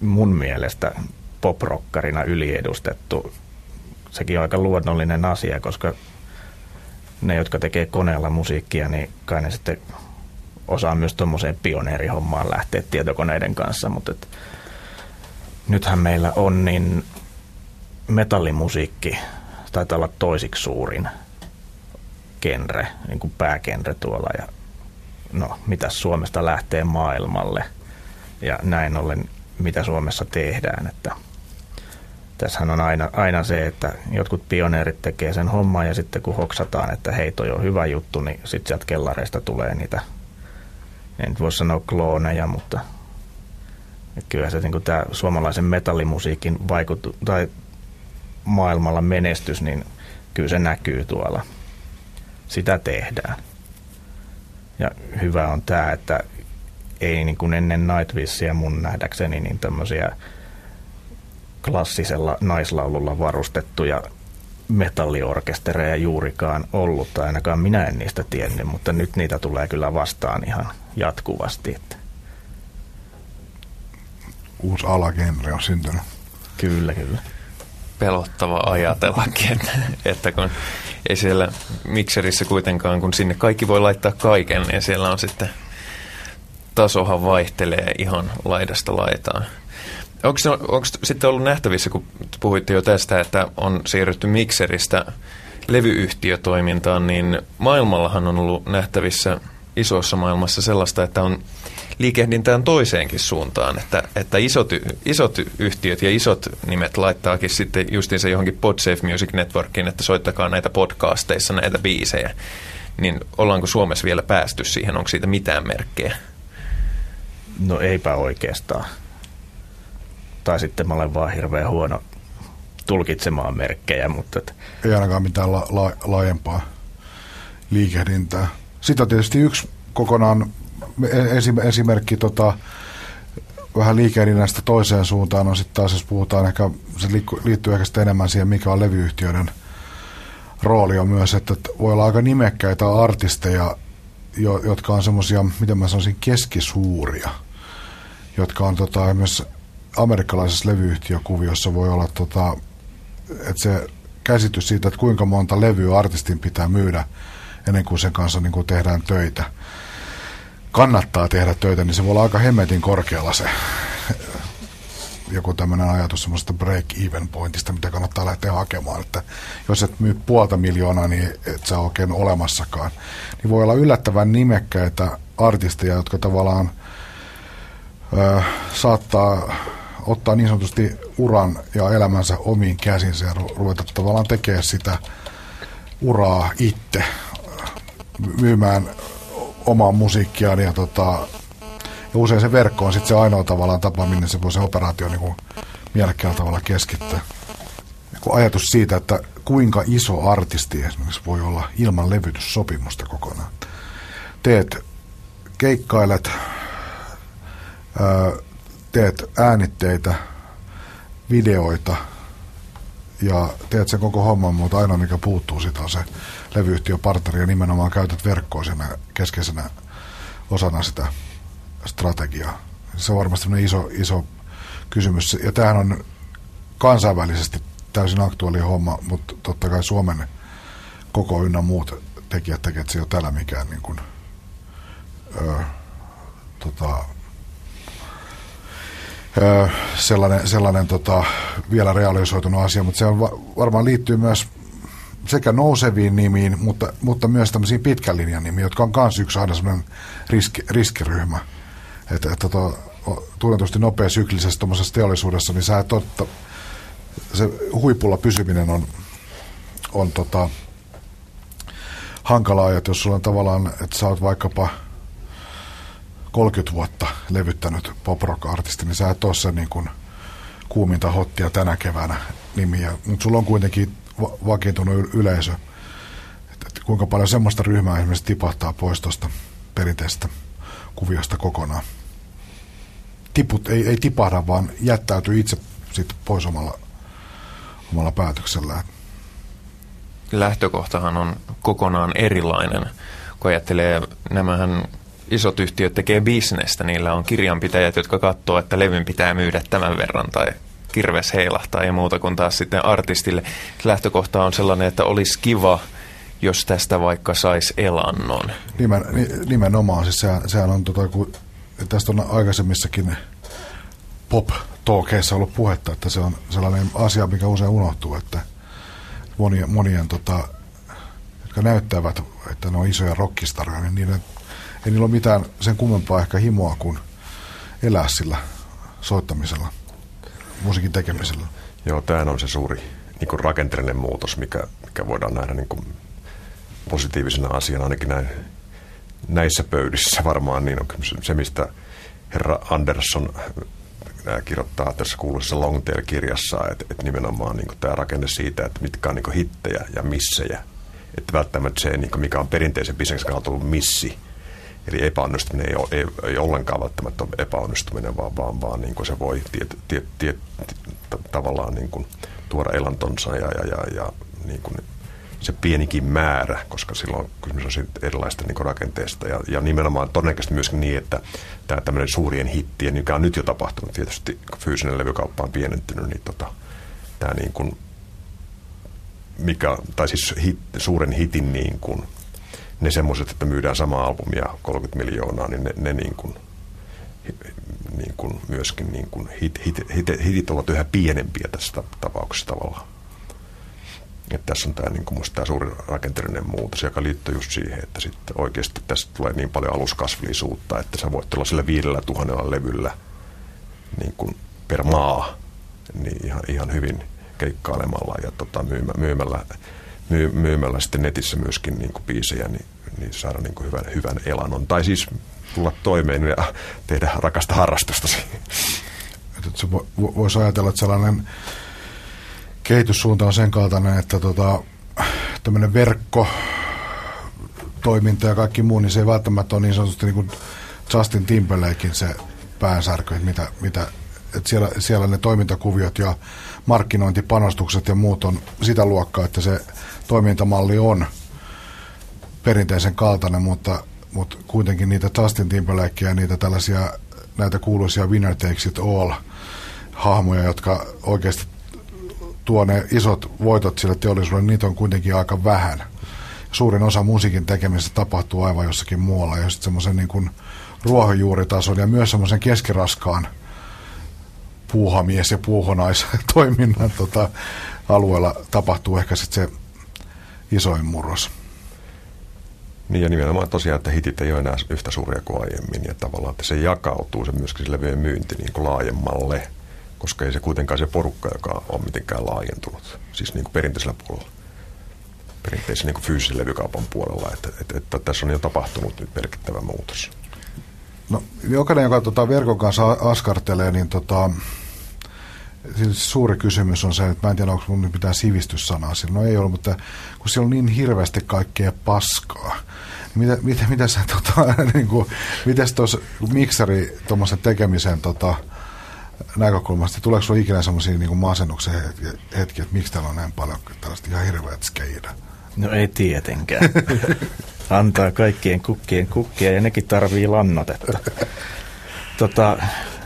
mun mielestä pop-rockarina yliedustettu. Sekin on aika luonnollinen asia, koska ne, jotka tekee koneella musiikkia, niin kai ne sitten osaa myös tuommoiseen pioneerihommaan lähteä tietokoneiden kanssa. Mutta et, nythän meillä on, niin metallimusiikki taitaa olla toisiksi suurin genre, niin kuin päägenre tuolla. Ja no, mitä Suomesta lähtee maailmalle ja näin ollen, mitä Suomessa tehdään. Että tässähän on aina, aina se, että jotkut pioneerit tekee sen homman ja sitten kun hoksataan, että hei, toi on hyvä juttu, niin sitten sieltä kellareista tulee niitä, en nyt voi sanoa klooneja, mutta kyllä se niin tämä suomalaisen metallimusiikin vaikutus tai maailmalla menestys, niin kyllä se näkyy tuolla. Sitä tehdään. Ja hyvä on tämä, että ei niin kuin ennen Nightwishia mun nähdäkseni niin tämmöisiä klassisella naislaululla varustettuja metalliorkestereja juurikaan ollut, tai ainakaan minä en niistä tiennyt, mutta nyt niitä tulee kyllä vastaan ihan jatkuvasti. Että. Uusi alagenre on syntynyt. Kyllä, kyllä. pelottava ajatellakin, että, että kun ei siellä mikserissä kuitenkaan, kun sinne kaikki voi laittaa kaiken, ja siellä on sitten tasohan vaihtelee ihan laidasta laitaan. Onko, onko sitten ollut nähtävissä, kun puhuitte jo tästä, että on siirrytty mikseristä levyyhtiötoimintaan, niin maailmallahan on ollut nähtävissä isossa maailmassa sellaista, että on liikehdintään toiseenkin suuntaan, että, että isot, isot yhtiöt ja isot nimet laittaakin sitten justiinsa johonkin Podsafe Music Networkiin, että soittakaa näitä podcasteissa näitä biisejä, niin ollaanko Suomessa vielä päästy siihen, onko siitä mitään merkkejä? No eipä oikeastaan. Tai sitten mä olen vaan hirveän huono tulkitsemaan merkkejä, mutta... Ei ainakaan mitään la- la- laajempaa liikehdintää. Sitten on tietysti yksi kokonaan esim- esimerkki tota, vähän liikehdinnästä toiseen suuntaan on sitten taas, jos puhutaan ehkä, se liittyy ehkä sitten enemmän siihen, mikä on levyyhtiöiden rooli on myös, että voi olla aika nimekkäitä artisteja, jo, jotka on semmoisia, miten mä sanoisin, keskisuuria, jotka on tota, myös amerikkalaisessa levyyhtiökuviossa voi olla, tota, että se käsitys siitä, että kuinka monta levyä artistin pitää myydä ennen kuin sen kanssa niin kuin tehdään töitä, kannattaa tehdä töitä, niin se voi olla aika hemmetin korkealla se joku tämmöinen ajatus semmoisesta break-even pointista, mitä kannattaa lähteä hakemaan, että jos et myy puolta miljoonaa, niin et sä oikein olemassakaan. Niin voi olla yllättävän nimekkäitä artisteja, jotka tavallaan Öö, saattaa ottaa niin sanotusti uran ja elämänsä omiin käsinsä ja ru- ruveta tavallaan tekemään sitä uraa itse, myymään omaa musiikkiaan ja, tota, ja usein se verkko on sitten se ainoa tavallaan tapa, minne se voi se operaatio niin mielekkäällä tavalla keskittää. Niin ajatus siitä, että kuinka iso artisti esimerkiksi voi olla ilman levytyssopimusta kokonaan. Teet, keikkailet, teet äänitteitä, videoita ja teet sen koko homman, mutta ainoa mikä puuttuu siitä on se levyyhtiöpartneri ja nimenomaan käytät verkkoa siinä keskeisenä osana sitä strategiaa. Se on varmasti iso, iso kysymys ja tämähän on kansainvälisesti täysin aktuaali homma, mutta totta kai Suomen koko ynnä muut tekijät tekevät se jo täällä mikään niin kuin, ö, tota, Öö, sellainen, sellainen tota, vielä realisoitunut asia, mutta se on va- varmaan liittyy myös sekä nouseviin nimiin, mutta, mutta myös tämmöisiin pitkän linjan nimiin, jotka on myös yksi aina sellainen riski, riskiryhmä. Että et, tota, tunnetusti nopeasyklisesti tuommoisessa teollisuudessa, niin sä et otta, se huipulla pysyminen on, on tota, hankalaa, että jos sulla on tavallaan, että sä oot vaikkapa kolmekymmentä vuotta levyttänyt pop-rock-artisti, niin sä et ole se niin kuin kuuminta hottia tänä keväänä nimiä, mutta sulla on kuitenkin va- vakiintunut yleisö. Et, et kuinka paljon semmoista ryhmää esimerkiksi tipahtaa pois tuosta perinteisestä kuviosta kokonaan. Tiput ei, ei tipahda, vaan jättäytyy itse sit pois omalla, omalla päätöksellään. Lähtökohtahan on kokonaan erilainen, kun ajattelee nämähän... Isot yhtiöt tekee bisnestä, niillä on kirjanpitäjät, jotka katsoo, että levyn pitää myydä tämän verran tai kirves heilahtaa ja muuta kuin taas sitten artistille. Lähtökohta on sellainen, että olisi kiva, jos tästä vaikka saisi elannon. Nimen, nimenomaan, siis sehän, sehän on, tota, kun, tästä on aikaisemmissakin pop-talkeissa ollut puhetta, että se on sellainen asia, mikä usein unohtuu, että monien, monien tota, jotka näyttävät, että ne on isoja rockistaroja, niin niiden ei niillä ole mitään sen kummempaa ehkä himoa kuin elää sillä soittamisella, musiikin tekemisellä. Joo, tämähän on se suuri niin kuin rakenteellinen muutos, mikä, mikä voidaan nähdä niin kuin positiivisena asiana, ainakin näin, näissä pöydissä varmaan. Niin on se, mistä herra Andersson kirjoittaa tässä kuuluisessa Longtail-kirjassa, että, että nimenomaan niin kuin tämä rakenne siitä, että mitkä on niin kuin hittejä ja missejä. Että välttämättä se, niin kuin mikä on perinteisen bisneksen kannalta ollut missi, eli epäonnistuminen ei, ole, ei, ei ollenkaan välttämättä ole epäonnistuminen, vaan, vaan, vaan niin kuin se voi tiet, tiet, tiet, tavallaan niin kuin tuoda elantonsa ja, ja, ja, ja niin kuin se pienikin määrä, koska silloin kysymys on erilaista niin kuin rakenteesta. Ja, ja nimenomaan todennäköisesti myöskin niin, että tämä tämmöinen suurien hittien, joka on nyt jo tapahtunut, tietysti fyysinen levykauppa on pienentynyt, niin tota, tämä niin kuin mikä, tai siis hit, suuren hitin niin kuin, ne semmoiset, että myydään samaa albumia kolmekymmentä miljoonaa, niin ne, ne niin kuin, niin kuin myöskin niin kuin hit, hit, hit, hitit ovat yhä pienempiä tässä tapauksessa tavallaan. Et tässä on tämä, niin kuin musta, tämä suuri rakenteellinen muutos, joka liittyy just siihen, että sitten oikeasti tästä tulee niin paljon aluskasvillisuutta, että sä voit olla sillä viidellä tuhannella levyllä niin kuin per maa niin ihan, ihan hyvin keikkailemalla ja tota, myymä, myymällä, myy, myymällä sitten netissä myöskin niin kuin biisejä, niin, niin saada niin kuin hyvän, hyvän elannon. Tai siis tulla toimeen ja tehdä rakasta harrastustasi. Voisi ajatella, että sellainen kehityssuunta on sen kaltainen, että tota, tämmöinen verkkotoiminta ja kaikki muu, niin se ei välttämättä ole niin sanotusti niin kuin Justin Timberlaken se päänsärky, että, mitä, mitä, että siellä, siellä ne toimintakuviot ja markkinointipanostukset ja muut on sitä luokkaa, että se toimintamalli on perinteisen kaltainen, mutta, mutta kuitenkin niitä Justin Timberlakeja ja niitä tällaisia näitä kuuluisia winner takes it all -hahmoja, jotka oikeasti tuo ne isot voitot sille teollisuudelle, niitä on kuitenkin aika vähän. Suurin osa musiikin tekemisestä tapahtuu aivan jossakin muualla, ja sitten semmoisen niin kuin ruohonjuuritason ja myös semmoisen keskiraskaan puuhamies- ja puuhonaistoiminnan tota, alueella tapahtuu ehkä sitten se isoin murros. Niin, ja nimenomaan tosiaan, että hitit ei ole enää yhtä suuria kuin aiemmin, ja tavallaan, että se jakautuu se myöskin se levyjen myynti niin kuin laajemmalle, koska ei se kuitenkaan se porukka, joka on mitenkään laajentunut, siis niin kuin perinteisellä puolella, perinteisen niin kuin fyysisen levykaupan puolella, että, että, että tässä on jo tapahtunut nyt merkittävä muutos. No, jokainen, joka tota verkon kanssa askartelee, niin tota, siis suuri kysymys on se, että mä en tiedä, onko mun pitää sivistyssanaa sillä. No ei ole, mutta kun siellä on niin hirveästi kaikkea paskaa, niin mitä, mitä, mitä sä, tota, niin kuin, mites tuossa mikseri tuommoisen tekemisen tota, näkökulmasta, tuleeko sinulla ikinä sellaisia niin kuin masennuksen hetkiä, että miksi täällä on näin paljon tällaista ihan hirveät skeida? No ei tietenkään. Antaa kaikkien kukkien kukkia ja nekin tarvii lannotetta. Tota,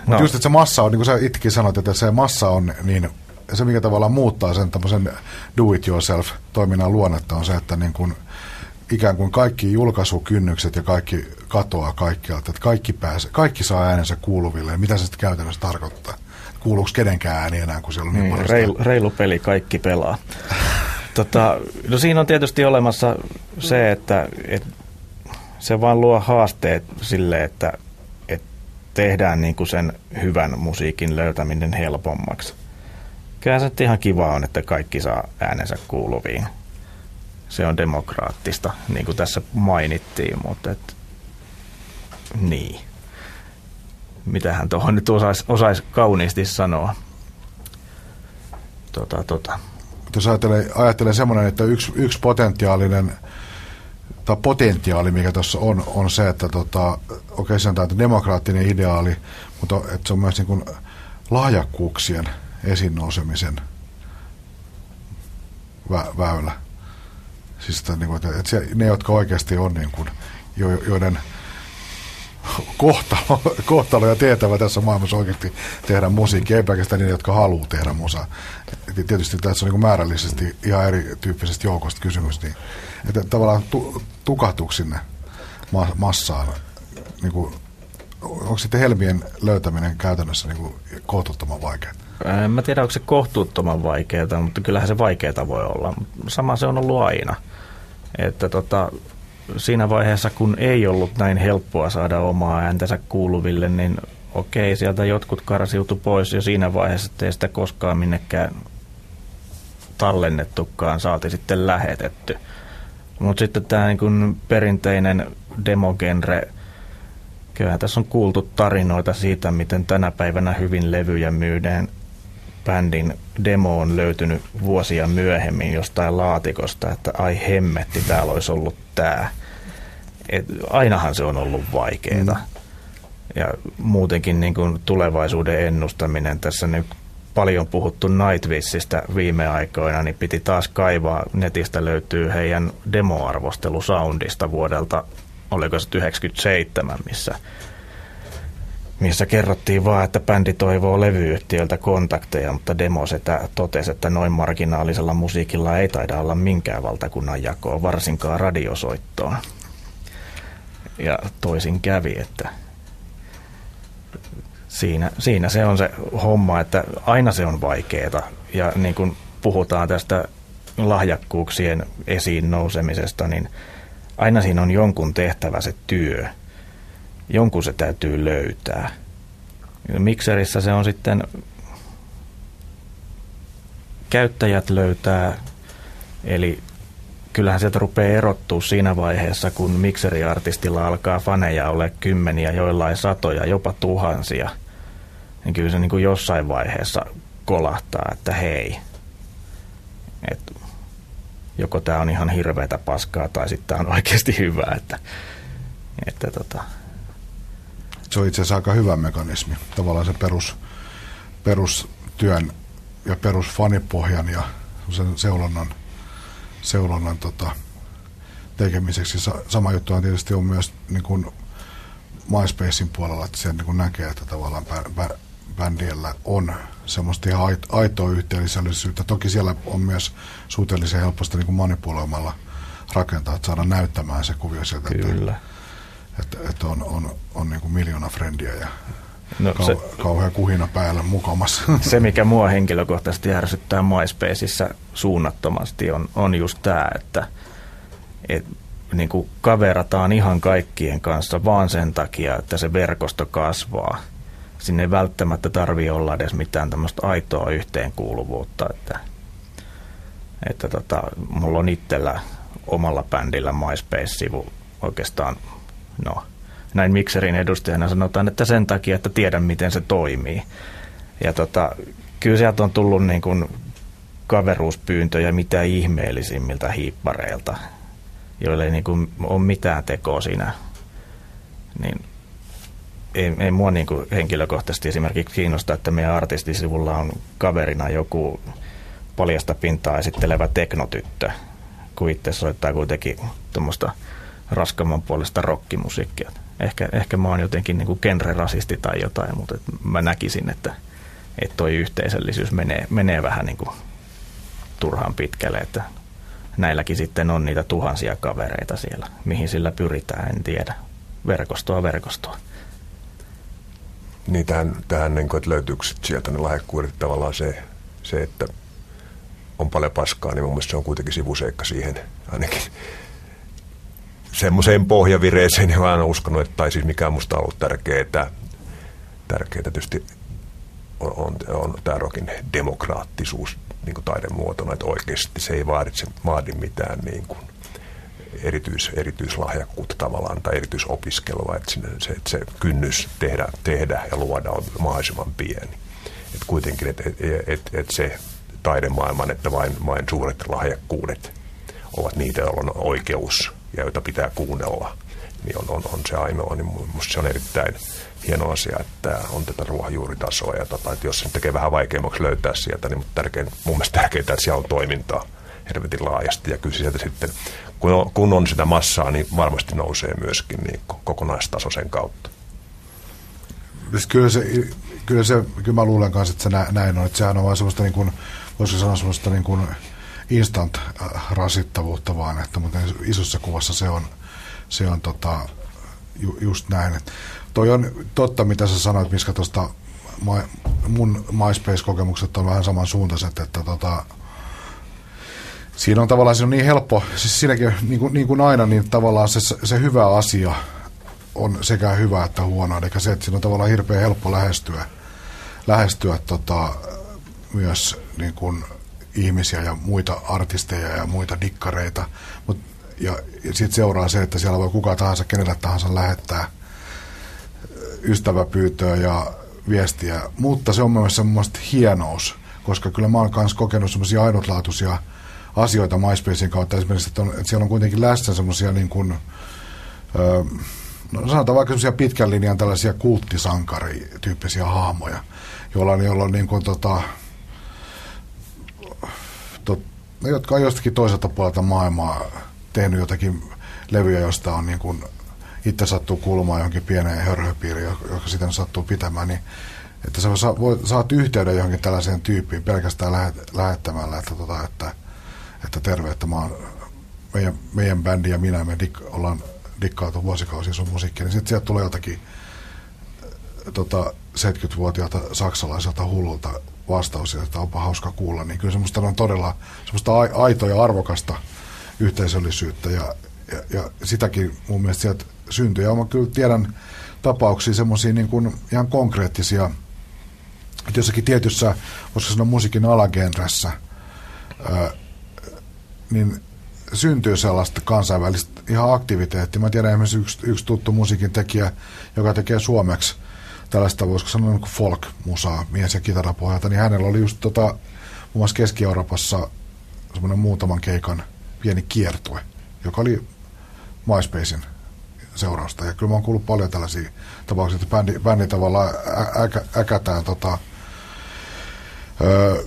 no. Just, että se massa on, niin kuin sä itsekin sanoit, että se massa on, niin se mikä tavallaan muuttaa sen tämmöisen do-it-yourself-toiminnan luonnetta on se, että niin kuin, ikään kuin kaikki julkaisukynnykset ja kaikki katoaa kaikkialta, että kaikki, pääsee, kaikki saa äänensä kuuluville. Mitä se sitten käytännössä tarkoittaa? Kuuluuko kenenkään ääni enää, kun siellä on niin paljon? Reilu, reilu peli, kaikki pelaa. Tota, no siinä on tietysti olemassa se, että et, se vaan luo haasteet sille, että et tehdään niinku sen hyvän musiikin löytäminen helpommaksi. Kyllä se ihan kiva on, että kaikki saa äänensä kuuluviin. Se on demokraattista, niin kuin tässä mainittiin, mutta et, niin. Mitähän tuohon nyt osaisi osais kauniisti sanoa? Tota, tota. Jos ajattelee, ajattelee semmoinen, että yksi, yksi potentiaalinen, tai potentiaali, mikä tuossa on, on se, että tota, okei, se on tämä demokraattinen ideaali, mutta että se on myös niin kuin lahjakkuuksien esiin nousemisen vä, väylä. Siis, että, niin kuin, että ne, jotka oikeasti on, niin kuin, jo, joiden kohtalo, kohtalo ja tehtävä tässä maailmassa oikeasti tehdä musiikkia, ei pelkästään niitä, jotka haluaa tehdä musaa. Et tietysti tässä on niin kuin määrällisesti ihan erityyppisestä joukosta kysymys. Niin, että tavallaan tu, tukahtuuko sinne ma, massaan? Niin kuin, onko sitten helmien löytäminen käytännössä niin kuin kohtuuttoman vaikeaa? En mä tiedä, onko se kohtuuttoman vaikeaa, mutta kyllähän se vaikeaa voi olla. Sama se on ollut aina. Että tota, siinä vaiheessa, kun ei ollut näin helppoa saada omaa ääntänsä kuuluville, niin okei, sieltä jotkut karsiutui pois ja siinä vaiheessa ei sitä koskaan minnekään tallennettukaan, saati sitten lähetetty. Mutta sitten tämä niin kun perinteinen demogenre, kyllähän tässä on kuultu tarinoita siitä, miten tänä päivänä hyvin levyjä myydään. Bändin demo on löytynyt vuosia myöhemmin jostain laatikosta, että ai hemmetti, täällä olisi ollut tämä. Et ainahan se on ollut vaikeaa. Mm. Ja muutenkin niin kuin tulevaisuuden ennustaminen, tässä nyt paljon puhuttu Nightwishistä viime aikoina, niin piti taas kaivaa. Netistä löytyy heidän demoarvostelusoundista vuodelta, oliko se yhdeksänkymmentäseitsemän, missä missä kerrottiin vaan, että bändi toivoo levyyhtiöltä kontakteja, mutta demosetä totesi, että noin marginaalisella musiikilla ei taida olla minkään valtakunnan jakoa, varsinkaan radiosoittoon. Ja toisin kävi, että siinä, siinä se on se homma, että aina se on vaikeeta. Ja niin kuin puhutaan tästä lahjakkuuksien esiin nousemisesta, niin aina siinä on jonkun tehtävä se työ. Jonkun se täytyy löytää. Mikserissä se on sitten käyttäjät löytää, eli kyllähän sieltä rupeaa erottua siinä vaiheessa, kun mikseriartistilla alkaa faneja ole kymmeniä, joillain satoja, jopa tuhansia. Niin kyllä se niin kuin jossain vaiheessa kolahtaa, että hei, että joko tämä on ihan hirveätä paskaa tai sitten tämä on oikeasti hyvää. Että, että tota. Se on itse asiassa aika hyvä mekanismi. Tavallaan se perus, perustyön ja perusfanipohjan ja sen seulonnan, seulonnan tota, tekemiseksi. Sama juttu on tietysti on myös niin kuin MySpacein puolella, että siellä niin kuin näkee, että tavallaan bä, bä, bändiellä on semmoista ihan aitoa yhteisöllisyyttä. Toki siellä on myös suhteellisen helposti niin kuin manipuloimalla rakentaa, että saadaan näyttämään se kuvio sieltä. Kyllä. Että et on, on, on niin kuin miljoona frendiä ja no, kau, se, kauhean kuhina päällä mukamassa. Se, mikä mua henkilökohtaisesti järsyttää MySpaceissa suunnattomasti, on, on just tämä, että et, niin kuin kaverataan ihan kaikkien kanssa vaan sen takia, että se verkosto kasvaa. Sinne ei välttämättä tarvitse olla edes mitään tämmöistä aitoa yhteenkuuluvuutta. Että, että tota, mulla on itsellä omalla bändillä MySpace-sivu oikeastaan. No, näin Mikserin edustajana sanotaan, että sen takia, että tiedän, miten se toimii. Ja tota, kyllä sieltä on tullut niin kuin kaveruuspyyntöjä mitä ihmeellisimmiltä hiippareilta, joille ei niin kuin ole mitään tekoa siinä. Niin ei, ei mua niin kuin henkilökohtaisesti esimerkiksi kiinnosta, että meidän artistisivulla on kaverina joku paljasta pintaa esittelevä teknotyttö, kun itse soittaa kuitenkin tuommoista raskaamman puolesta rockimusiikkia. Ehkä, ehkä mä oon jotenkin niin kuin genre-rasisti tai jotain, mutta mä näkisin, että, että toi yhteisöllisyys menee, menee vähän niin kuin turhaan pitkälle, että näilläkin sitten on niitä tuhansia kavereita siellä. Mihin sillä pyritään, en tiedä. Verkostoa, verkostoa. Niin tähän, tähän niin kuin, että löytyykö sieltä ne lahjakkuudet, tavallaan se, se, että on paljon paskaa, niin mun mielestä se on kuitenkin sivuseikka siihen ainakin. Semmoiseen pohjavireeseen en aina uskonut, että, tai siis mikä musta on ollut tärkeää. Tärkeää tietysti on, on, on tämä rockin demokraattisuus niin kuin taidemuotona, että oikeasti se ei vaadi, se vaadi mitään niin kuin erityis, erityislahjakkuutta tavallaan tai erityisopiskelua, että, sinne, se, että se kynnys tehdä, tehdä ja luoda on mahdollisimman pieni. Että kuitenkin, että et, et, et se taidemaailman, että vain, vain suuret lahjakkuudet ovat niitä, joilla on oikeus ja joita pitää kuunnella, niin on, on, on se ainoa. Niin minusta se on erittäin hieno asia, että on tätä ruohonjuuritasoa. Ja tota, että jos se tekee vähän vaikeammaksi löytää sieltä, niin tärkein, mun mielestä tärkeintä, että siellä on toimintaa helvetin laajasti. Ja kyllä sieltä sitten, kun on, kun on sitä massaa, niin varmasti nousee myöskin niin kokonaistaso sen kautta. Kyllä, se, kyllä, se, kyllä mä luulen kanssa, että se nä, näin on. Että sehän on vaan sellaista, niin kuin, voisiko sanoa sellaista niin kuin instant-rasittavuutta vaan, että mutta isossa kuvassa se on, se on tota, ju, just näin. Et toi on totta, mitä sä sanoit, Miska, tuosta mun MySpace-kokemukset on vähän samansuuntaiset, että tota, siinä on tavallaan siinä on niin helppo, siis siinäkin niin kuin, niin kuin aina, niin tavallaan se, se hyvä asia on sekä hyvä että huono, eli se, että siinä on tavallaan hirveän helppo lähestyä, lähestyä tota, myös niin kuin ihmisiä ja muita artisteja ja muita dikkareita. Mut, ja ja sitten seuraa se, että siellä voi kuka tahansa, kenelle tahansa lähettää ystäväpyytöä ja viestiä. Mutta se on myös semmoista hienous, koska kyllä mä oon kanssa kokenut semmoisia ainutlaatuisia asioita MySpacein kautta. Esimerkiksi, että, on, että siellä on kuitenkin läsnä semmoisia niin kuin, öö, no sanotaan vaikka semmoisia pitkän linjan tällaisia kulttisankari-tyyppisiä hahmoja, jolloin, jolloin niin kuin tota Tot, jotka on jostakin toiselta puolelta maailmaa tehnyt jotakin levyjä, josta on niin kuin itse sattuu kuulumaan johonkin pieneen hörhöpiiriin, joka sitten sattuu pitämään, niin että sä saat yhteyden johonkin tällaiseen tyyppiin pelkästään lähettämällä, että, tota, että, että terve, että mä oon, meidän, meidän bändi ja minä, me dik, ollaan dikkailtu vuosikausia sun musiikkia, niin sitten sieltä tulee jotakin tota, seitsemänkymmentävuotiaalta saksalaiselta hullulta vastaus, että onpa hauska kuulla, niin kyllä semmoista on todella semmoista aitoa ja arvokasta yhteisöllisyyttä ja, ja, ja sitäkin mun mielestä sieltä syntyy. Ja mä kyllä tiedän tapauksia semmoisia niin kuin ihan konkreettisia, että jossakin tietyssä, koska sanoa musiikin alagenressä, ää, niin syntyy sellaista kansainvälistä ihan aktiviteettia. Mä tiedän esimerkiksi yksi, yksi tuttu musiikin tekijä, joka tekee suomeksi tällaista, voisiko sanoa niin kuin folk-musaa mies- ja kitarapohjalta, niin hänellä oli just tota, muun muassa Keski-Euroopassa semmoinen muutaman keikan pieni kiertue, joka oli MySpacein seurausta. Ja kyllä mä oon kuullut paljon tällaisia tapauksia, että bändi, bändi tavallaan äkä, äkätään tota, öö,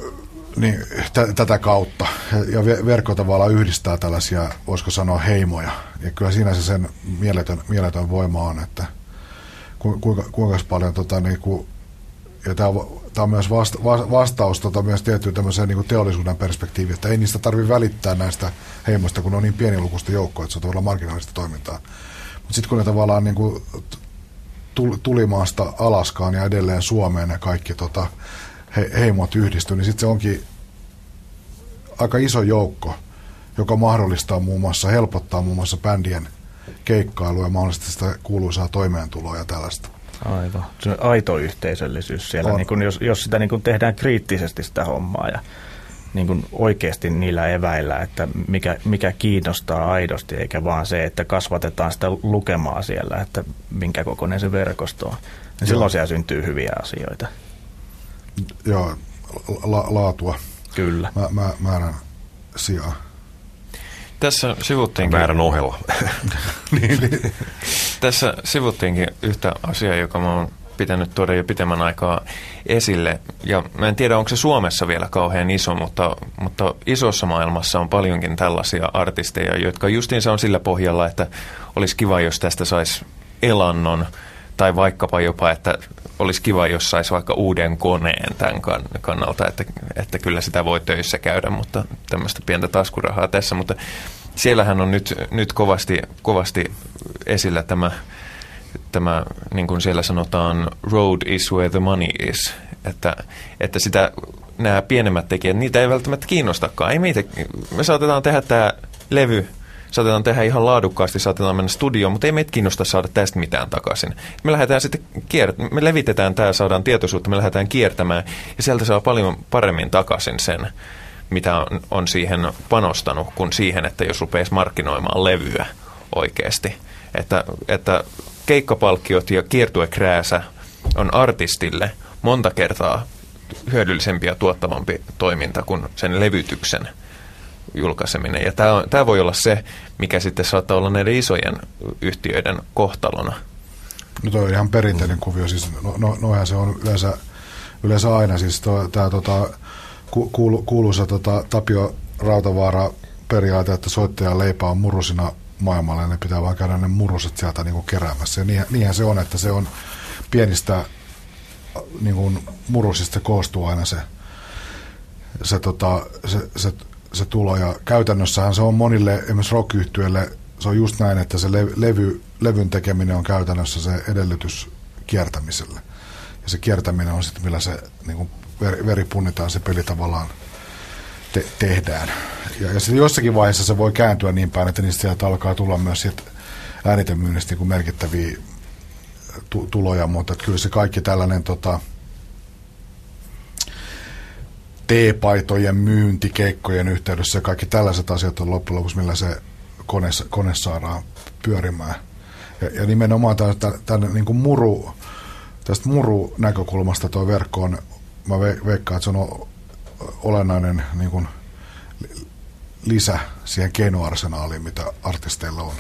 niin, t- tätä kautta. Ja verkko tavallaan yhdistää tällaisia, voisiko sanoa, heimoja. Ja kyllä siinä se sen mieletön, mieletön voima on, että kuinka, kuinka paljon tota, niin kuin, ja tämä on, on myös vasta, vastaus tota, myös tiettyyn tämmöiseen niin kuin teollisuuden perspektiiviin, että ei niistä tarvitse välittää näistä heimoista, kun ne on niin pienilukuista joukkoa, että se on tavallaan marginaalista toimintaa. Mutta sitten kun ne tavallaan niin kuin, tulimaasta Alaskaan ja edelleen Suomeen ja kaikki tota, he, heimot yhdistyy, niin sitten se onkin aika iso joukko, joka mahdollistaa muun muassa, helpottaa muun muassa bändien keikkailua ja mahdollisesti sitä kuuluisaa toimeentuloa ja tällaista. Aivan. Se on aito yhteisöllisyys siellä, niin kun, jos, jos sitä niin kun tehdään kriittisesti sitä hommaa ja niin kun oikeasti niillä eväillä, että mikä, mikä kiinnostaa aidosti, eikä vaan se, että kasvatetaan sitä lukemaa siellä, että minkä kokoinen se verkosto on. Niin silloin siellä syntyy hyviä asioita. Joo, la, laatua. Kyllä. Mä, mä, määrän sijaan. Tässä sivuttiinkin määrän ohella. niin, niin. Tässä sivuttiinkin yhtä asiaa, joka mä oon pitänyt tuoda jo pitemmän aikaa esille. Ja mä en tiedä, onko se Suomessa vielä kauhean iso, mutta, mutta isossa maailmassa on paljonkin tällaisia artisteja, jotka justiinsa on sillä pohjalla, että olisi kiva, jos tästä saisi elannon. Tai vaikkapa jopa, että olisi kiva, jos saisi vaikka uuden koneen tämän kannalta, että, että kyllä sitä voi töissä käydä, mutta tämmöistä pientä taskurahaa tässä. Mutta siellähän on nyt, nyt kovasti, kovasti esillä tämä, tämä, niin kuin siellä sanotaan, road is where the money is, että, että sitä nämä pienemmät tekijät, niitä ei välttämättä kiinnostakaan. Ei meitä, me saatetaan tehdä tämä levy. Saatetaan tehdä ihan laadukkaasti, saatetaan mennä studioon, mutta ei meitä kiinnosta saada tästä mitään takaisin. Me lähdetään sitten kiert- me levitetään tämä, saadaan tietoisuutta, me lähdetään kiertämään ja sieltä saa paljon paremmin takaisin sen, mitä on, on siihen panostanut, kuin siihen, että jos rupeaisi markkinoimaan levyä oikeasti. Että, että keikkapalkkiot ja kiertuekrääsä on artistille monta kertaa hyödyllisempi ja tuottavampi toiminta kuin sen levytyksen julkaiseminen. Ja tämä, tämä voi olla se, mikä sitten saattaa olla näiden isojen yhtiöiden kohtalona. No toi on ihan perinteinen kuvio. Siis no, no, noihän se on yleensä, yleensä aina. Siis toi, tämä tota, kuulu, kuuluisa tota, Tapio Rautavaara periaate, että soittaja leipää on murusina maailmalle ja ne pitää vaan käydä ne muruset sieltä niin kuin keräämässä. Ja niinhän, niinhän se on, että se on pienistä niin kuin murusista koostuu aina se, se, tota, se, se se tulo, ja käytännössähän se on monille, esimerkiksi rock-yhtyeille, se on just näin, että se levy, levyn tekeminen on käytännössä se edellytys kiertämiselle. Ja se kiertäminen on sitten, millä se niin kuin veri, veri punnitaan, se peli tavallaan te- tehdään. Ja, ja sitten jossakin vaiheessa se voi kääntyä niin päin, että niistä sieltä alkaa tulla myös sieltä äänitemyynnistä niin kuin merkittäviä tu- tuloja, mutta että kyllä se kaikki tällainen tota, T-paitojen myynti keikkojen yhteydessä ja kaikki tällaiset asiat on loppujen lopuksi, millä se kone, kone saadaan pyörimään. Ja, ja nimenomaan tämän niin kuin muru, tästä murunäkökulmasta tuo verkko on, mä veikkaan, että se on olennainen niin kuin lisä siihen keinoarsenaaliin, mitä artisteilla on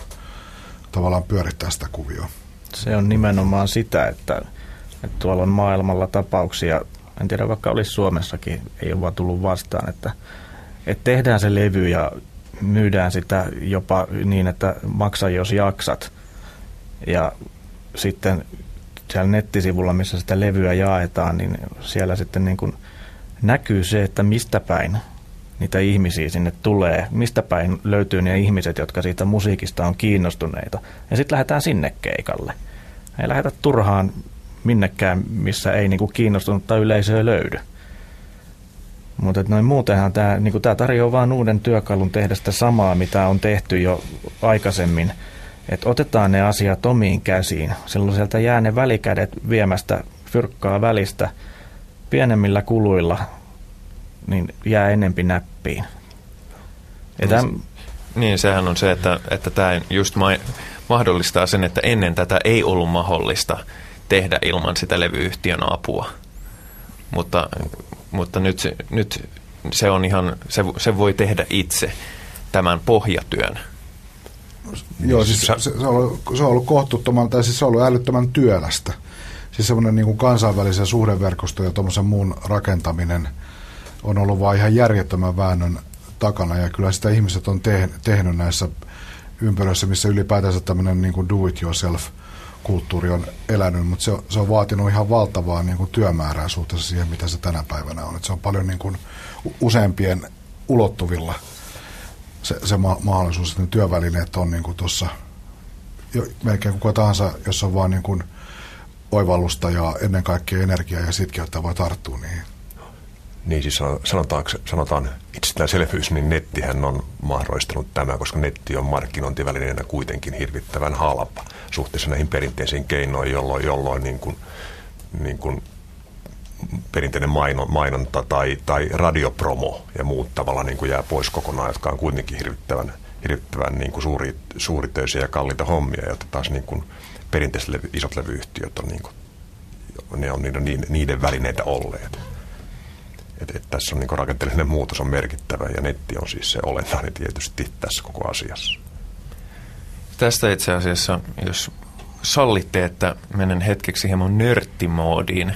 tavallaan pyörittää sitä kuvioa. Se on nimenomaan sitä, että, että tuolla on maailmalla tapauksia. En tiedä, vaikka olisi Suomessakin, ei ole vaan tullut vastaan, että, että tehdään se levy ja myydään sitä jopa niin, että maksa jos jaksat. ja sitten siellä nettisivulla, missä sitä levyä jaetaan, niin siellä sitten niin kuin näkyy se, että mistä päin niitä ihmisiä sinne tulee, mistä päin löytyy ne ihmiset, jotka siitä musiikista on kiinnostuneita. Ja sitten lähdetään sinne keikalle. Ei lähdetä turhaan minnekään, missä ei niin kuin kiinnostunutta yleisöä löydy. Mutta noin muutenhan tämä niin kuin tämä tarjoaa vain uuden työkalun tehdä sitä samaa, mitä on tehty jo aikaisemmin. Että otetaan ne asiat omiin käsiin. Silloin sieltä jää ne välikädet viemästä fyrkkaa välistä. Pienemmillä kuluilla niin jää enempi näppiin. Ja tämän... Niin, sehän on se, että, että tämä just ma- mahdollistaa sen, että ennen tätä ei ollut mahdollista tehdä ilman sitä levyyhtiön apua. Mutta, mutta nyt, se, nyt se, on ihan, se, se voi tehdä itse tämän pohjatyön. Joo, siis se, se, on, ollut, se on ollut kohtuuttoman, tai siis se on ollut älyttömän työlästä. Siis semmoinen niin kuin kansainvälisen suhdeverkoston ja tuommoisen muun rakentaminen on ollut vaan ihan järjettömän väännön takana. Ja kyllä sitä ihmiset on te, tehnyt näissä ympäröissä, missä ylipäätänsä tämmöinen niin kuin do-it-yourself-kulttuuri on elänyt. Mutta se, se on vaatinut ihan valtavaa niin kuin työmäärää suhteessa siihen, mitä se tänä päivänä on. Et se on paljon niin kuin useampien ulottuvilla se, se ma- mahdollisuus, että ne työvälineet on niin kuin tuossa melkein kuka tahansa, jos on vaan niin kuin oivallusta ja ennen kaikkea energiaa ja sitkeyttä voi tarttua niihin. Niin siis sanotaan, sanotaan itsestäänselvyys, niin nettihän on mahdollistanut tämä, koska netti on markkinointivälineenä kuitenkin hirvittävän halpa suhteessa näihin perinteisiin keinoihin, jolloin, jolloin niin kuin, niin kuin perinteinen mainonta tai, tai radiopromo ja muut tavalla niin kuin jää pois kokonaan, jotka on kuitenkin hirvittävän, hirvittävän niin kuin suuri, suuritöisiä ja kalliita hommia, jotta taas niin kuin perinteiset levy, isot levyyhtiöt on, niin kuin, ne on niiden, niiden välineitä olleet. Et, et tässä on niin kuin rakenteellinen muutos on merkittävä ja netti on siis se olennainen tietysti tässä koko asiassa. Tästä itse asiassa, jos sallitte, että menen hetkeksi hieman nörttimoodiin,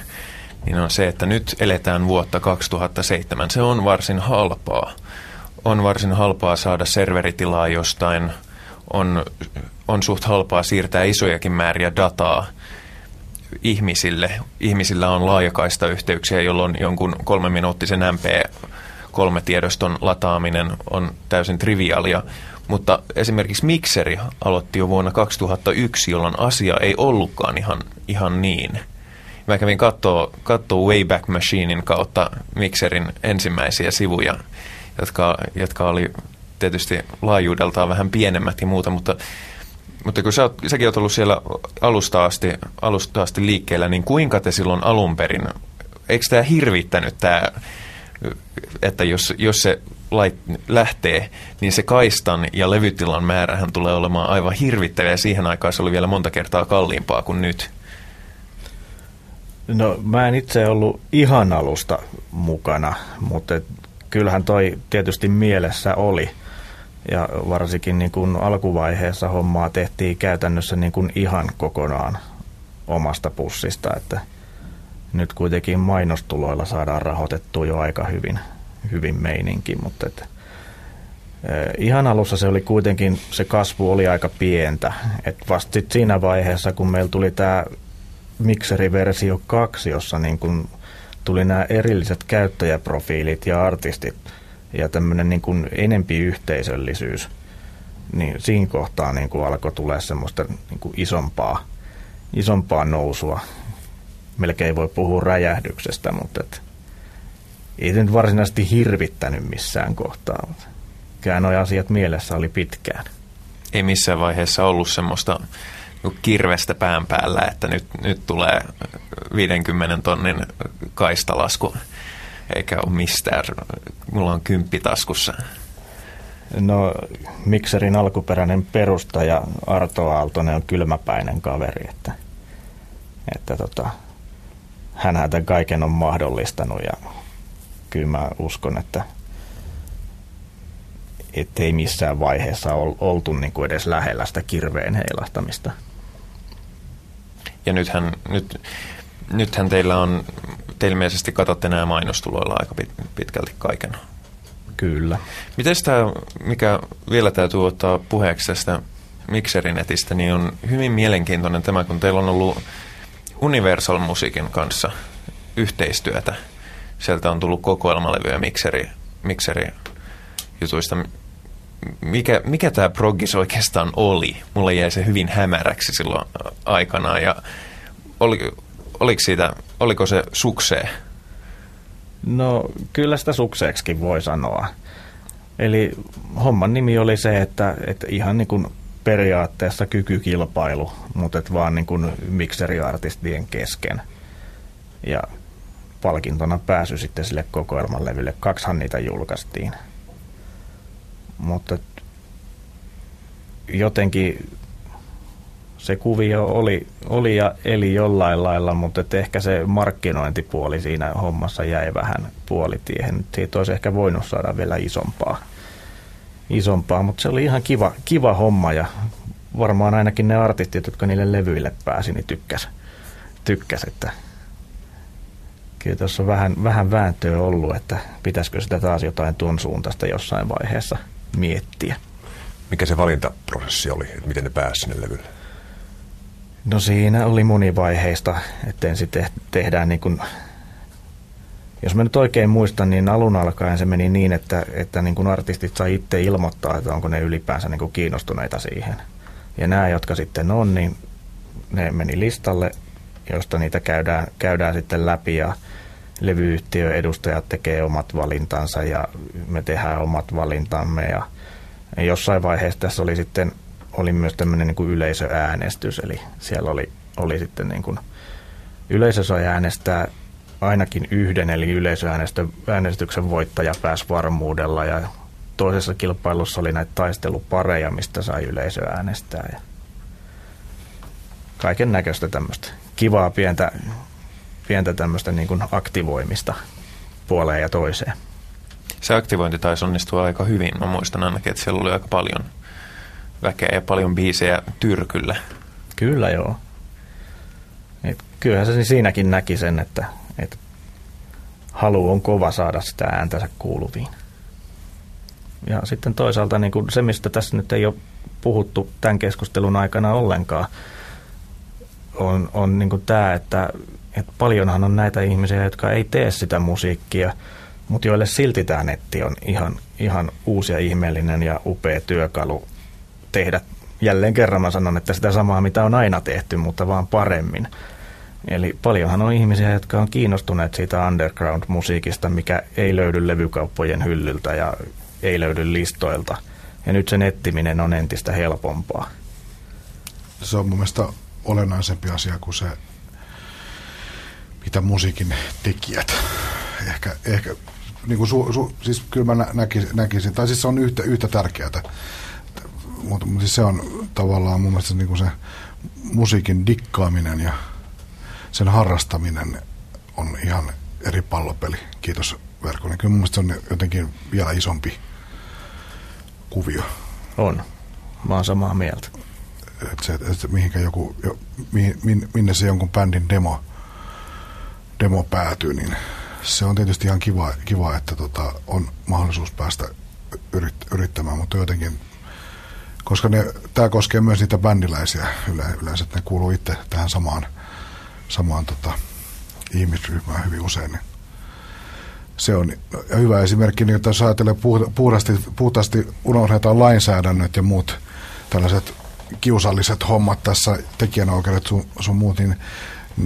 niin on se, että nyt eletään vuotta kaksituhattaseitsemän. Se on varsin halpaa. On varsin halpaa saada serveritilaa jostain. On, on suht halpaa siirtää isojakin määriä dataa ihmisille. Ihmisillä on laajakaistayhteyksiä, jolloin jonkun kolmeminuuttisen M P kolme tiedoston lataaminen on täysin triviaalia. Mutta esimerkiksi Mikseri aloitti jo vuonna kaksituhattayksi, jolloin asia ei ollutkaan ihan, ihan niin. Mä kävin kattoo, kattoo Wayback Machinein kautta Mikserin ensimmäisiä sivuja, jotka, jotka oli... tietysti laajuudeltaan vähän pienemmät ja muuta, mutta, mutta kun sä oot, säkin oot ollut siellä alusta asti, alusta asti liikkeellä, niin kuinka te silloin alun perin, eikö tämä hirvittänyt tämä, että jos, jos se lait, lähtee, niin se kaistan ja levytilan määrähän tulee olemaan aivan hirvittävä ja siihen aikaan se oli vielä monta kertaa kalliimpaa kuin nyt. No mä en itse ollut ihan alusta mukana, mutta kyllähän toi tietysti mielessä oli. Ja varsinkin niin kun alkuvaiheessa hommaa tehtiin käytännössä niin kun ihan kokonaan omasta pussista, että nyt kuitenkin mainostuloilla saadaan rahoitettua jo aika hyvin, hyvin meininki, mutta et, eh, ihan alussa se oli kuitenkin, se kasvu oli aika pientä, että vasta sit siinä vaiheessa, kun meillä tuli tämä Mikseri-versio kaksi, jossa niin kun tuli nämä erilliset käyttäjäprofiilit ja artistit, ja tämmöinen niin kuin enempi yhteisöllisyys, niin siinä kohtaa niin kuin alkoi tulla semmoista niin kuin isompaa, isompaa nousua. Melkein voi puhua räjähdyksestä, mutta et, ei se nyt varsinaisesti hirvittänyt missään kohtaa. Kyllä nuo asiat mielessä oli pitkään. Ei missään vaiheessa ollut semmoista kirvestä pään päällä, että nyt, nyt tulee viidenkymmenen tonnin kaistalasku. Eikä ole mistään. Mulla on kymppi taskussa. No, Mikserin alkuperäinen perustaja Arto Aaltonen on kylmäpäinen kaveri, että, että tota, hänhän tämän kaiken on mahdollistanut ja kyllä mä uskon, että ei missään vaiheessa ol, oltu niin kuin edes lähellä sitä kirveen heilahtamista. Ja nythän, nyt, nythän teillä on... Te ilmeisesti katsotte nämä mainostuloilla aika pitkälti kaiken. Kyllä. Miten tämä, mikä vielä täytyy ottaa puheeksi tästä Mikseri.netistä, niin on hyvin mielenkiintoinen tämä, kun teillä on ollut Universal Musiikin kanssa yhteistyötä. Sieltä on tullut kokoelmalevyä mikseri, mikseri jutuista. Mikä, mikä tämä progis oikeastaan oli? Mulle jäi se hyvin hämäräksi silloin aikanaan. Ja oli, oliko, siitä, oliko se suksee? No kyllä sitä sukseeksikin voi sanoa. Eli homman nimi oli se, että, että ihan niin kuin periaatteessa kykykilpailu, mutta et vaan niin kuin mikseriartistien kesken. Ja palkintona pääsy sitten sille kokoelman levylle. Kaksihan niitä julkaistiin. Mutta jotenkin se kuvio oli, oli ja eli jollain lailla, mutta ehkä se markkinointipuoli siinä hommassa jäi vähän puolitiehen. Siitä olisi ehkä voinut saada vielä isompaa, isompaa mutta se oli ihan kiva, kiva homma ja varmaan ainakin ne artistit, jotka niille levyille pääsi, niin tykkäs, tykkäs että kyllä tuossa on vähän, vähän vääntöä ollut, että pitäisikö sitä taas jotain tuon suuntaista jossain vaiheessa miettiä. Mikä se valintaprosessi oli, että miten ne pääsivät sinne levylle? No siinä oli monivaiheista, että ensin te- tehdään niin kuin, jos mä nyt oikein muistan, niin alun alkaen se meni niin, että, että niin kuin artistit sai itse ilmoittaa, että onko ne ylipäänsä niin kuin kiinnostuneita siihen. Ja nämä, jotka sitten on, niin ne meni listalle, josta niitä käydään, käydään sitten läpi ja levyyhtiön edustajat tekee omat valintansa ja me tehdään omat valintamme ja jossain vaiheessa tässä oli sitten oli myös tämmöinen niin kuin yleisöäänestys, eli siellä oli, oli sitten niin kuin yleisö sai äänestää ainakin yhden, eli yleisöäänestyksen voittaja pääsi varmuudella ja toisessa kilpailussa oli näitä taistelupareja, mistä sai yleisö äänestää ja kaiken näköistä tämmöistä kivaa pientä, pientä tämmöistä niin kuin aktivoimista puoleen ja toiseen. Se aktivointi taisi onnistua aika hyvin. Mä muistan ainakin, että siellä oli aika paljon väkeä ja paljon biisejä tyrkyllä. Kyllä joo. Et kyllähän se siinäkin näki sen, että, että halu on kova saada sitä ääntänsä kuuluviin. Ja sitten toisaalta niin kuin se, mistä tässä nyt ei ole puhuttu tämän keskustelun aikana ollenkaan, on, on niin kuin tämä, että, että paljonhan on näitä ihmisiä, jotka ei tee sitä musiikkia, mutta joille silti tämä netti on ihan, ihan uusi ja ihmeellinen ja upea työkalu tehdä. Jälleen kerran mä sanon, että sitä samaa, mitä on aina tehty, mutta vaan paremmin. Eli paljonhan on ihmisiä, jotka on kiinnostuneet siitä underground-musiikista, mikä ei löydy levykauppojen hyllyltä ja ei löydy listoilta. Ja nyt se nettiminen on entistä helpompaa. Se on mun mielestä olennaisempi asia kuin se, mitä musiikin tekijät ehkä, ehkä niin kuin su, su, siis kyllä mä näkisin, tai siis se on yhtä, yhtä tärkeätä, mutta siis se on tavallaan mun mielestä niin kuin se musiikin dikkaaminen ja sen harrastaminen on ihan eri pallopeli, kiitos Verkonen. Kyllä mun mielestä se on jotenkin vielä isompi kuvio. On, mä oon samaa mieltä. Että se, että mihinkä joku, jo, mihin, min, minne se jonkun bändin demo, demo päätyy, niin se on tietysti ihan kiva, kiva että tota, on mahdollisuus päästä yrit, yrittämään, mutta jotenkin, koska tämä koskee myös niitä bändiläisiä yleensä, että ne kuuluu itse tähän samaan, samaan tota, ihmisryhmään hyvin usein. Niin se on hyvä esimerkki, niin, että jos ajatellaan puhdasti, puhdasti unohdetaan lainsäädännöt ja muut tällaiset kiusalliset hommat tässä, tekijänoikeudet sun, sun muut, niin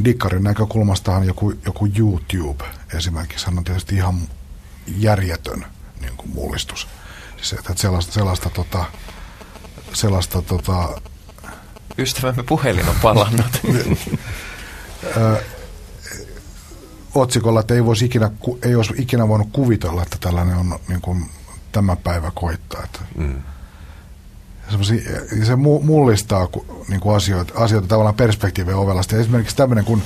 dikkarin näkökulmastahan joku, joku YouTube esimerkiksi on tietysti ihan järjetön niin kuin mullistus. Siis, että sellaista, sellaista, tota, sellaista tota... Ystävämme puhelin on palannut. Ö, otsikolla, että ei, voisi ikinä, ei olisi ikinä voinut kuvitella, että tällainen on niin kuin, tämä päivä koittaa. Että... Mm. Se mullistaa niin kuin asioita, asioita tavallaan perspektiivien ovelasta. Esimerkiksi tämmöinen kuin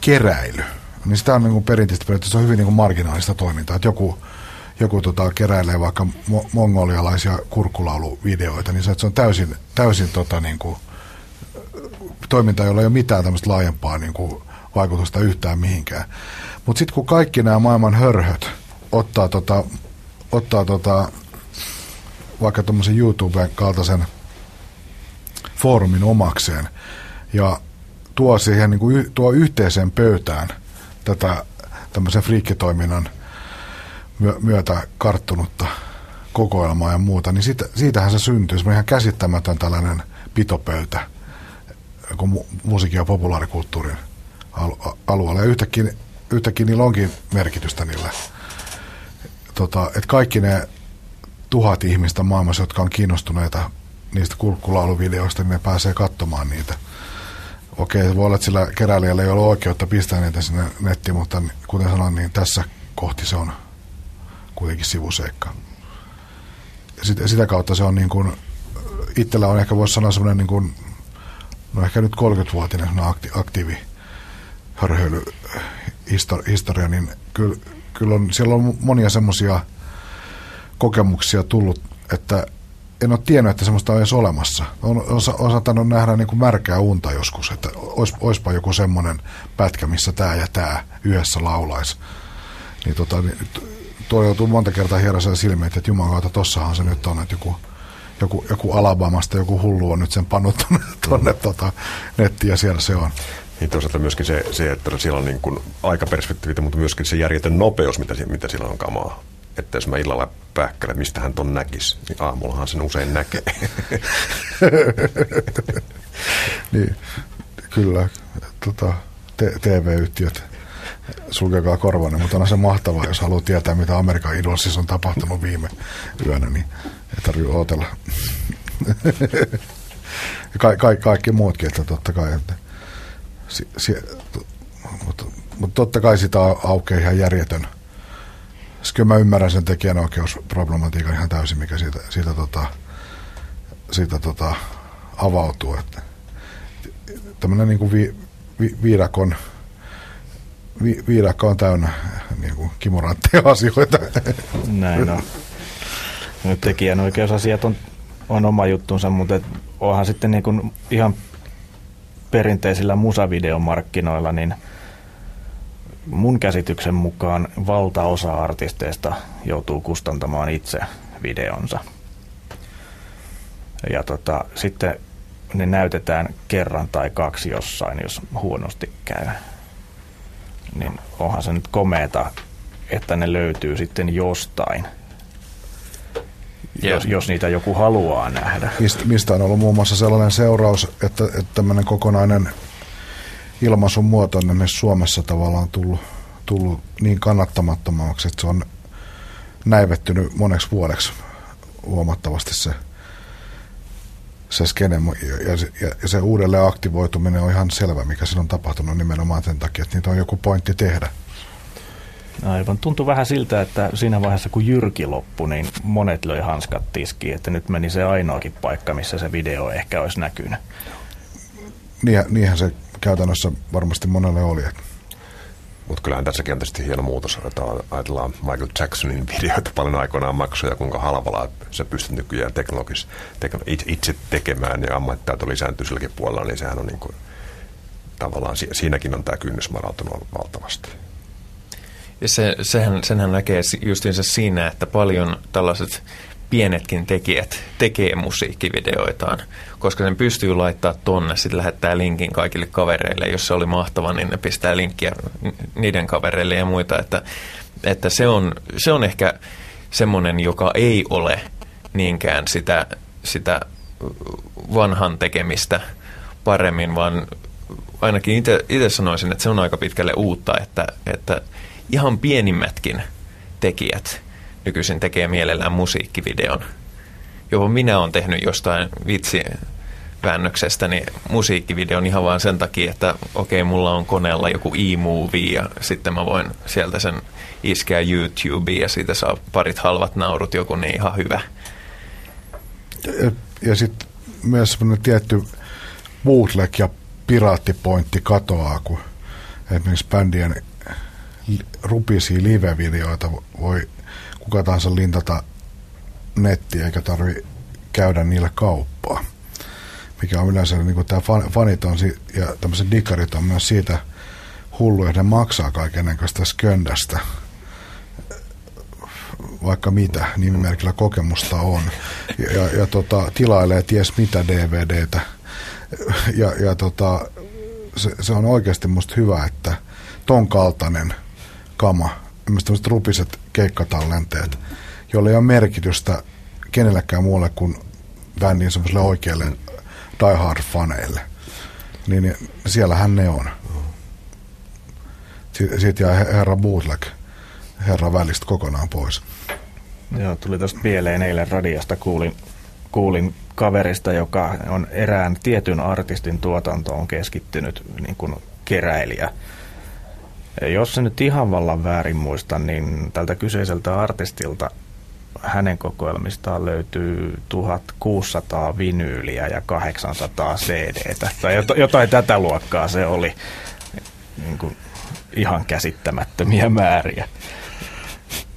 keräily, niin sitä on niin kuin perinteistä periaatteessa, se on hyvin niin kuin marginaalista toimintaa. Että joku joku tota, keräilee vaikka mo- mongolialaisia kurkkulauluvideoita, niin se, se on täysin, täysin tota, niin kuin, toiminta, jolla ei ole mitään tämmöistä laajempaa niin kuin, vaikutusta yhtään mihinkään. Mutta sitten kun kaikki nämä maailman hörhöt ottaa... Tota, ottaa tota, vaikka tuommoisen YouTuben kaltaisen foorumin omakseen ja tuo siihen niin kuin, tuo yhteiseen pöytään tätä tämmöisen friikkitoiminnan myötä karttunutta kokoelmaa ja muuta, niin siitä, siitähän se syntyy. Se on ihan käsittämätön tällainen pitopöytä mu- musiikin ja populaarikulttuurin al- alueella. Ja yhtäkkiä, yhtäkkiä niillä onkin merkitystä niille. Tota, et kaikki ne tuhat ihmistä maailmassa, jotka on kiinnostuneita niistä kurkkulauluvideoista, niin ne pääsee katsomaan niitä. Okei, voi olla, että sillä keräilijällä ei ole oikeutta pistää niitä sinne nettiin, mutta kuten sanoin, niin tässä kohti se on kuitenkin sivuseikka. Sitä kautta se on niin kuin, itsellä on ehkä voisi sanoa semmoinen niin kuin, no ehkä nyt kolmekymmentävuotinen aktiivi hörhöilyhistoria, niin kyllä, kyllä on, siellä on monia semmoisia kokemuksia tullut, että en ole tiennyt, että semmoista on edes olemassa. Olen osa, osattanut nähdä niin kuin märkää unta joskus, että ois, oispa joku semmoinen pätkä, missä tämä ja tämä yhdessä laulaisi. Niin tota, niin, tuo joutuu monta kertaa hieraseen silmiin, että jumalauta, tossahan se nyt on, että joku, joku, joku Alabamasta joku hullu on nyt sen pannut tuonne mm. tota, nettiin ja siellä se on. Niin toisaalta myöskin se, se että siellä on niin kuin aikaperspektiivitä, mutta myöskin se järjetön nopeus, mitä, mitä siellä on kamaa. Että jos mä illalla pähkälän, mistä hän ton näkisi, niin aamullahan sen usein näkee. Niin, kyllä, tota, te- T V-yhtiöt, sulkekaa korvanne, mutta on se mahtavaa, jos haluaa tietää, mitä Amerikan Idolsissa on tapahtunut viime yönä, niin ei tarvitse ootella. ka- ka- kaikki muutkin, että totta kai, että si- si- mutta mut totta kai sitä aukeaa ihan järjetön. Kyllä mä ymmärrän sen tekijänoikeusproblematiikan ihan täysin, mikä siitä, siitä, tota, siitä tota, avautuu. Että tämmöinen niin kuin vi, vi, viidakon, vi, viidakko on täynnä niin kuin kimurantteja asioita. Näin on. Nyt tekijänoikeusasiat on, on oma juttunsa, mutta onhan sitten niin kuin ihan perinteisillä musavideomarkkinoilla niin mun käsityksen mukaan valtaosa artisteista joutuu kustantamaan itse videonsa. Ja tota, sitten ne näytetään kerran tai kaksi jossain, jos huonosti käy. Niin onhan se nyt komeeta, että ne löytyy sitten jostain, jos, jos niitä joku haluaa nähdä. Mistä on ollut muun muassa sellainen seuraus, että, että tämmöinen kokonainen ilmaisun muoto on myös Suomessa tavallaan tullut, tullut niin kannattamattomaksi, että se on näivettynyt moneksi vuodeksi huomattavasti se, se skene. Ja, ja, ja se uudelleen aktivoituminen on ihan selvä, mikä siinä on tapahtunut nimenomaan sen takia, että niitä on joku pointti tehdä. Aivan. Tuntui vähän siltä, että siinä vaiheessa kun Jyrki loppui, niin monet löi hanskat tiskiin, että nyt meni se ainoakin paikka, missä se video ehkä olisi näkynyt. Niinhän se käytännössä varmasti monelle oli. Mutta kyllähän tässäkin on tietysti hieno muutos, että ajatellaan Michael Jacksonin videoita paljon aikoinaan maksuja, kuinka halvalla se pystyt nykyään teknologis, teknolo, itse tekemään ja ammattitaito lisääntyy silläkin puolella, niin sehän on niin kuin, tavallaan siinäkin on tämä kynnys madaltunut valtavasti. Ja se, sehän, senhän näkee justiinsa siinä, että paljon tällaiset pienetkin tekijät tekee musiikkivideoitaan, koska sen pystyy laittaa tonne, sitten lähettää linkin kaikille kavereille. Jos se oli mahtava, niin ne pistää linkkiä niiden kavereille ja muita. Että, että se, on, se on ehkä semmoinen, joka ei ole niinkään sitä, sitä vanhan tekemistä paremmin, vaan ainakin itse sanoisin, että se on aika pitkälle uutta, että, että ihan pienimmätkin tekijät nykyisin tekee mielellään musiikkivideon. Jopa minä olen tehnyt jostain vitsiväännöksestäni niin musiikkivideon ihan vaan sen takia, että okei, okay, mulla on koneella joku e-movie ja sitten mä voin sieltä sen iskeä YouTubeen ja siitä saa parit halvat naurut, joku niin ihan hyvä. Ja, ja sitten myös semmoinen tietty bootleg ja piraattipointti katoaa, kun esimerkiksi bändien rupisia live-videoita voi kuka tahansa lintata nettiä, eikä tarvitse käydä niillä kauppaa. Mikä on yleensä, niin kuin tämä fanit on, ja tämmöiset dikkarit on myös siitä hulluja, ne maksaa kaikennäköistä sköndästä. Vaikka mitä, nimimerkillä kokemusta on. Ja, ja tota, tilailee ties mitä D V D:tä ja, ja tota, se, se on oikeasti musta hyvä, että ton kaltainen kama, tämmöiset rupiset keikkatallenteet, joilla ei ole merkitystä kenellekään muulle kuin bändin semmoiselle oikealle Die Hard-faneille, niin siellähän ne on. Siitä jäi herra bootleg herra välistä kokonaan pois. Joo, tuli tuosta mieleen eilen radiosta kuulin, kuulin kaverista, joka on erään tietyn artistin tuotantoon keskittynyt niin kuin keräilijä. Jos se nyt ihan vallan väärin muista, niin tältä kyseiseltä artistilta hänen kokoelmistaan löytyy tuhatkuusisataa vinyyliä ja kahdeksansataa C D:tä. Tai jotain tätä luokkaa se oli. Niin kuin ihan käsittämättömiä määriä.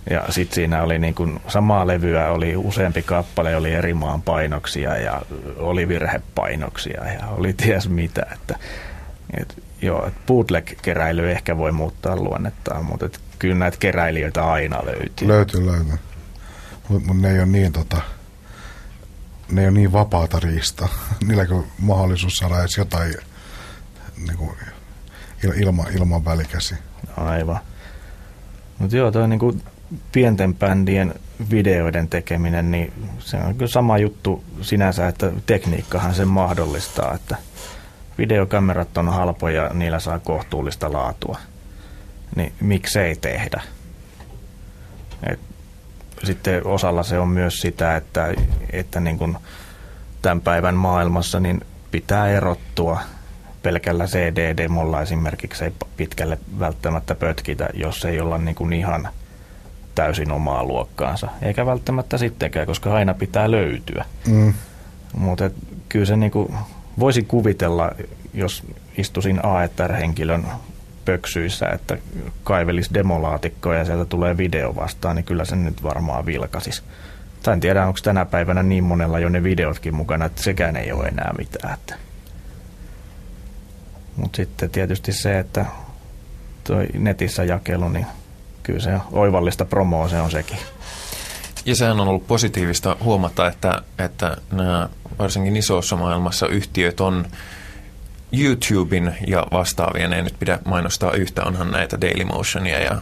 Ja sitten siinä oli niin kuin samaa levyä, oli useampi kappale, oli eri maan painoksia ja oli virhepainoksia ja oli ties mitä. Että, et, joo, et bootleg-keräily ehkä voi muuttaa luonnettaan, mutta et, kyllä näitä keräilijöitä aina löytyy. Löytyy, löytyy. Mutta ne ei ole niin, tota, ne ei ole niin vapaata riista. Niilläkö mahdollisuus saada edes jotain niin kuin ilma, ilman välikäsi. Aivan. Mutta joo, toi niinku pienten bändien videoiden tekeminen, niin se on kyllä sama juttu sinänsä, että tekniikkahan sen mahdollistaa, että videokamerat on halpoja, niillä saa kohtuullista laatua. Niin miksei tehdä? Et sitten osalla se on myös sitä, että, että niin kun tämän päivän maailmassa niin pitää erottua. Pelkällä C D-demolla esimerkiksi ei pitkälle välttämättä pötkitä, jos ei olla niin kuin ihan täysin omaa luokkaansa. Eikä välttämättä sittenkään, koska aina pitää löytyä. Mm. Mutta kyllä se niin kuin, voisin kuvitella, jos istuisin A E T R-henkilön pöksyissä, että kaivelisi demolaatikkoa ja sieltä tulee video vastaan, niin kyllä sen nyt varmaan vilkaisisi. Tai en tiedä, onko tänä päivänä niin monella jo ne videotkin mukana, että sekään ei ole enää mitään. Että. Mutta sitten tietysti se, että toi netissä jakelu, niin kyllä se on oivallista promoa, se on sekin. Ja sehän on ollut positiivista huomata, että, että nämä varsinkin isossa maailmassa yhtiöt on YouTuben ja vastaavien, ei nyt pidä mainostaa yhtä, onhan näitä Dailymotionia ja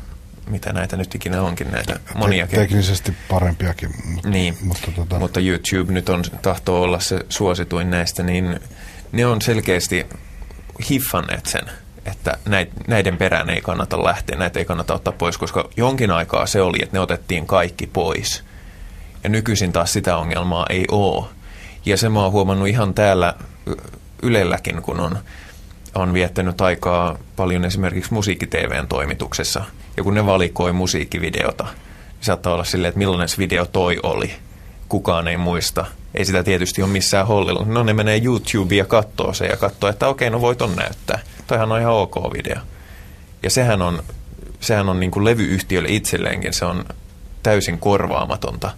mitä näitä nyt ikinä onkin, näitä monia. Te- teknisesti parempiakin. Mutta, niin, mutta, tota... mutta YouTube nyt on, tahtoo olla se suosituin näistä, niin ne on selkeästi hiffanneet sen, että näiden perään ei kannata lähteä, näitä ei kannata ottaa pois, koska jonkin aikaa se oli, että ne otettiin kaikki pois. Ja nykyisin taas sitä ongelmaa ei ole. Ja se mä oon huomannut ihan täällä Ylelläkin, kun on, on viettänyt aikaa paljon esimerkiksi musiikki-tv:n toimituksessa. Ja kun ne valikoi musiikkivideota, niin saattaa olla silleen, että millainen se video toi oli. Kukaan ei muista. Ei sitä tietysti ole missään hollilla. No ne menee YouTubeen ja katsoo se ja katsoo, että okei, no voi ton näyttää. Toihan on ihan ok video. Ja sehän on, sehän on niin kuin levyyhtiölle itselleenkin, se on täysin korvaamatonta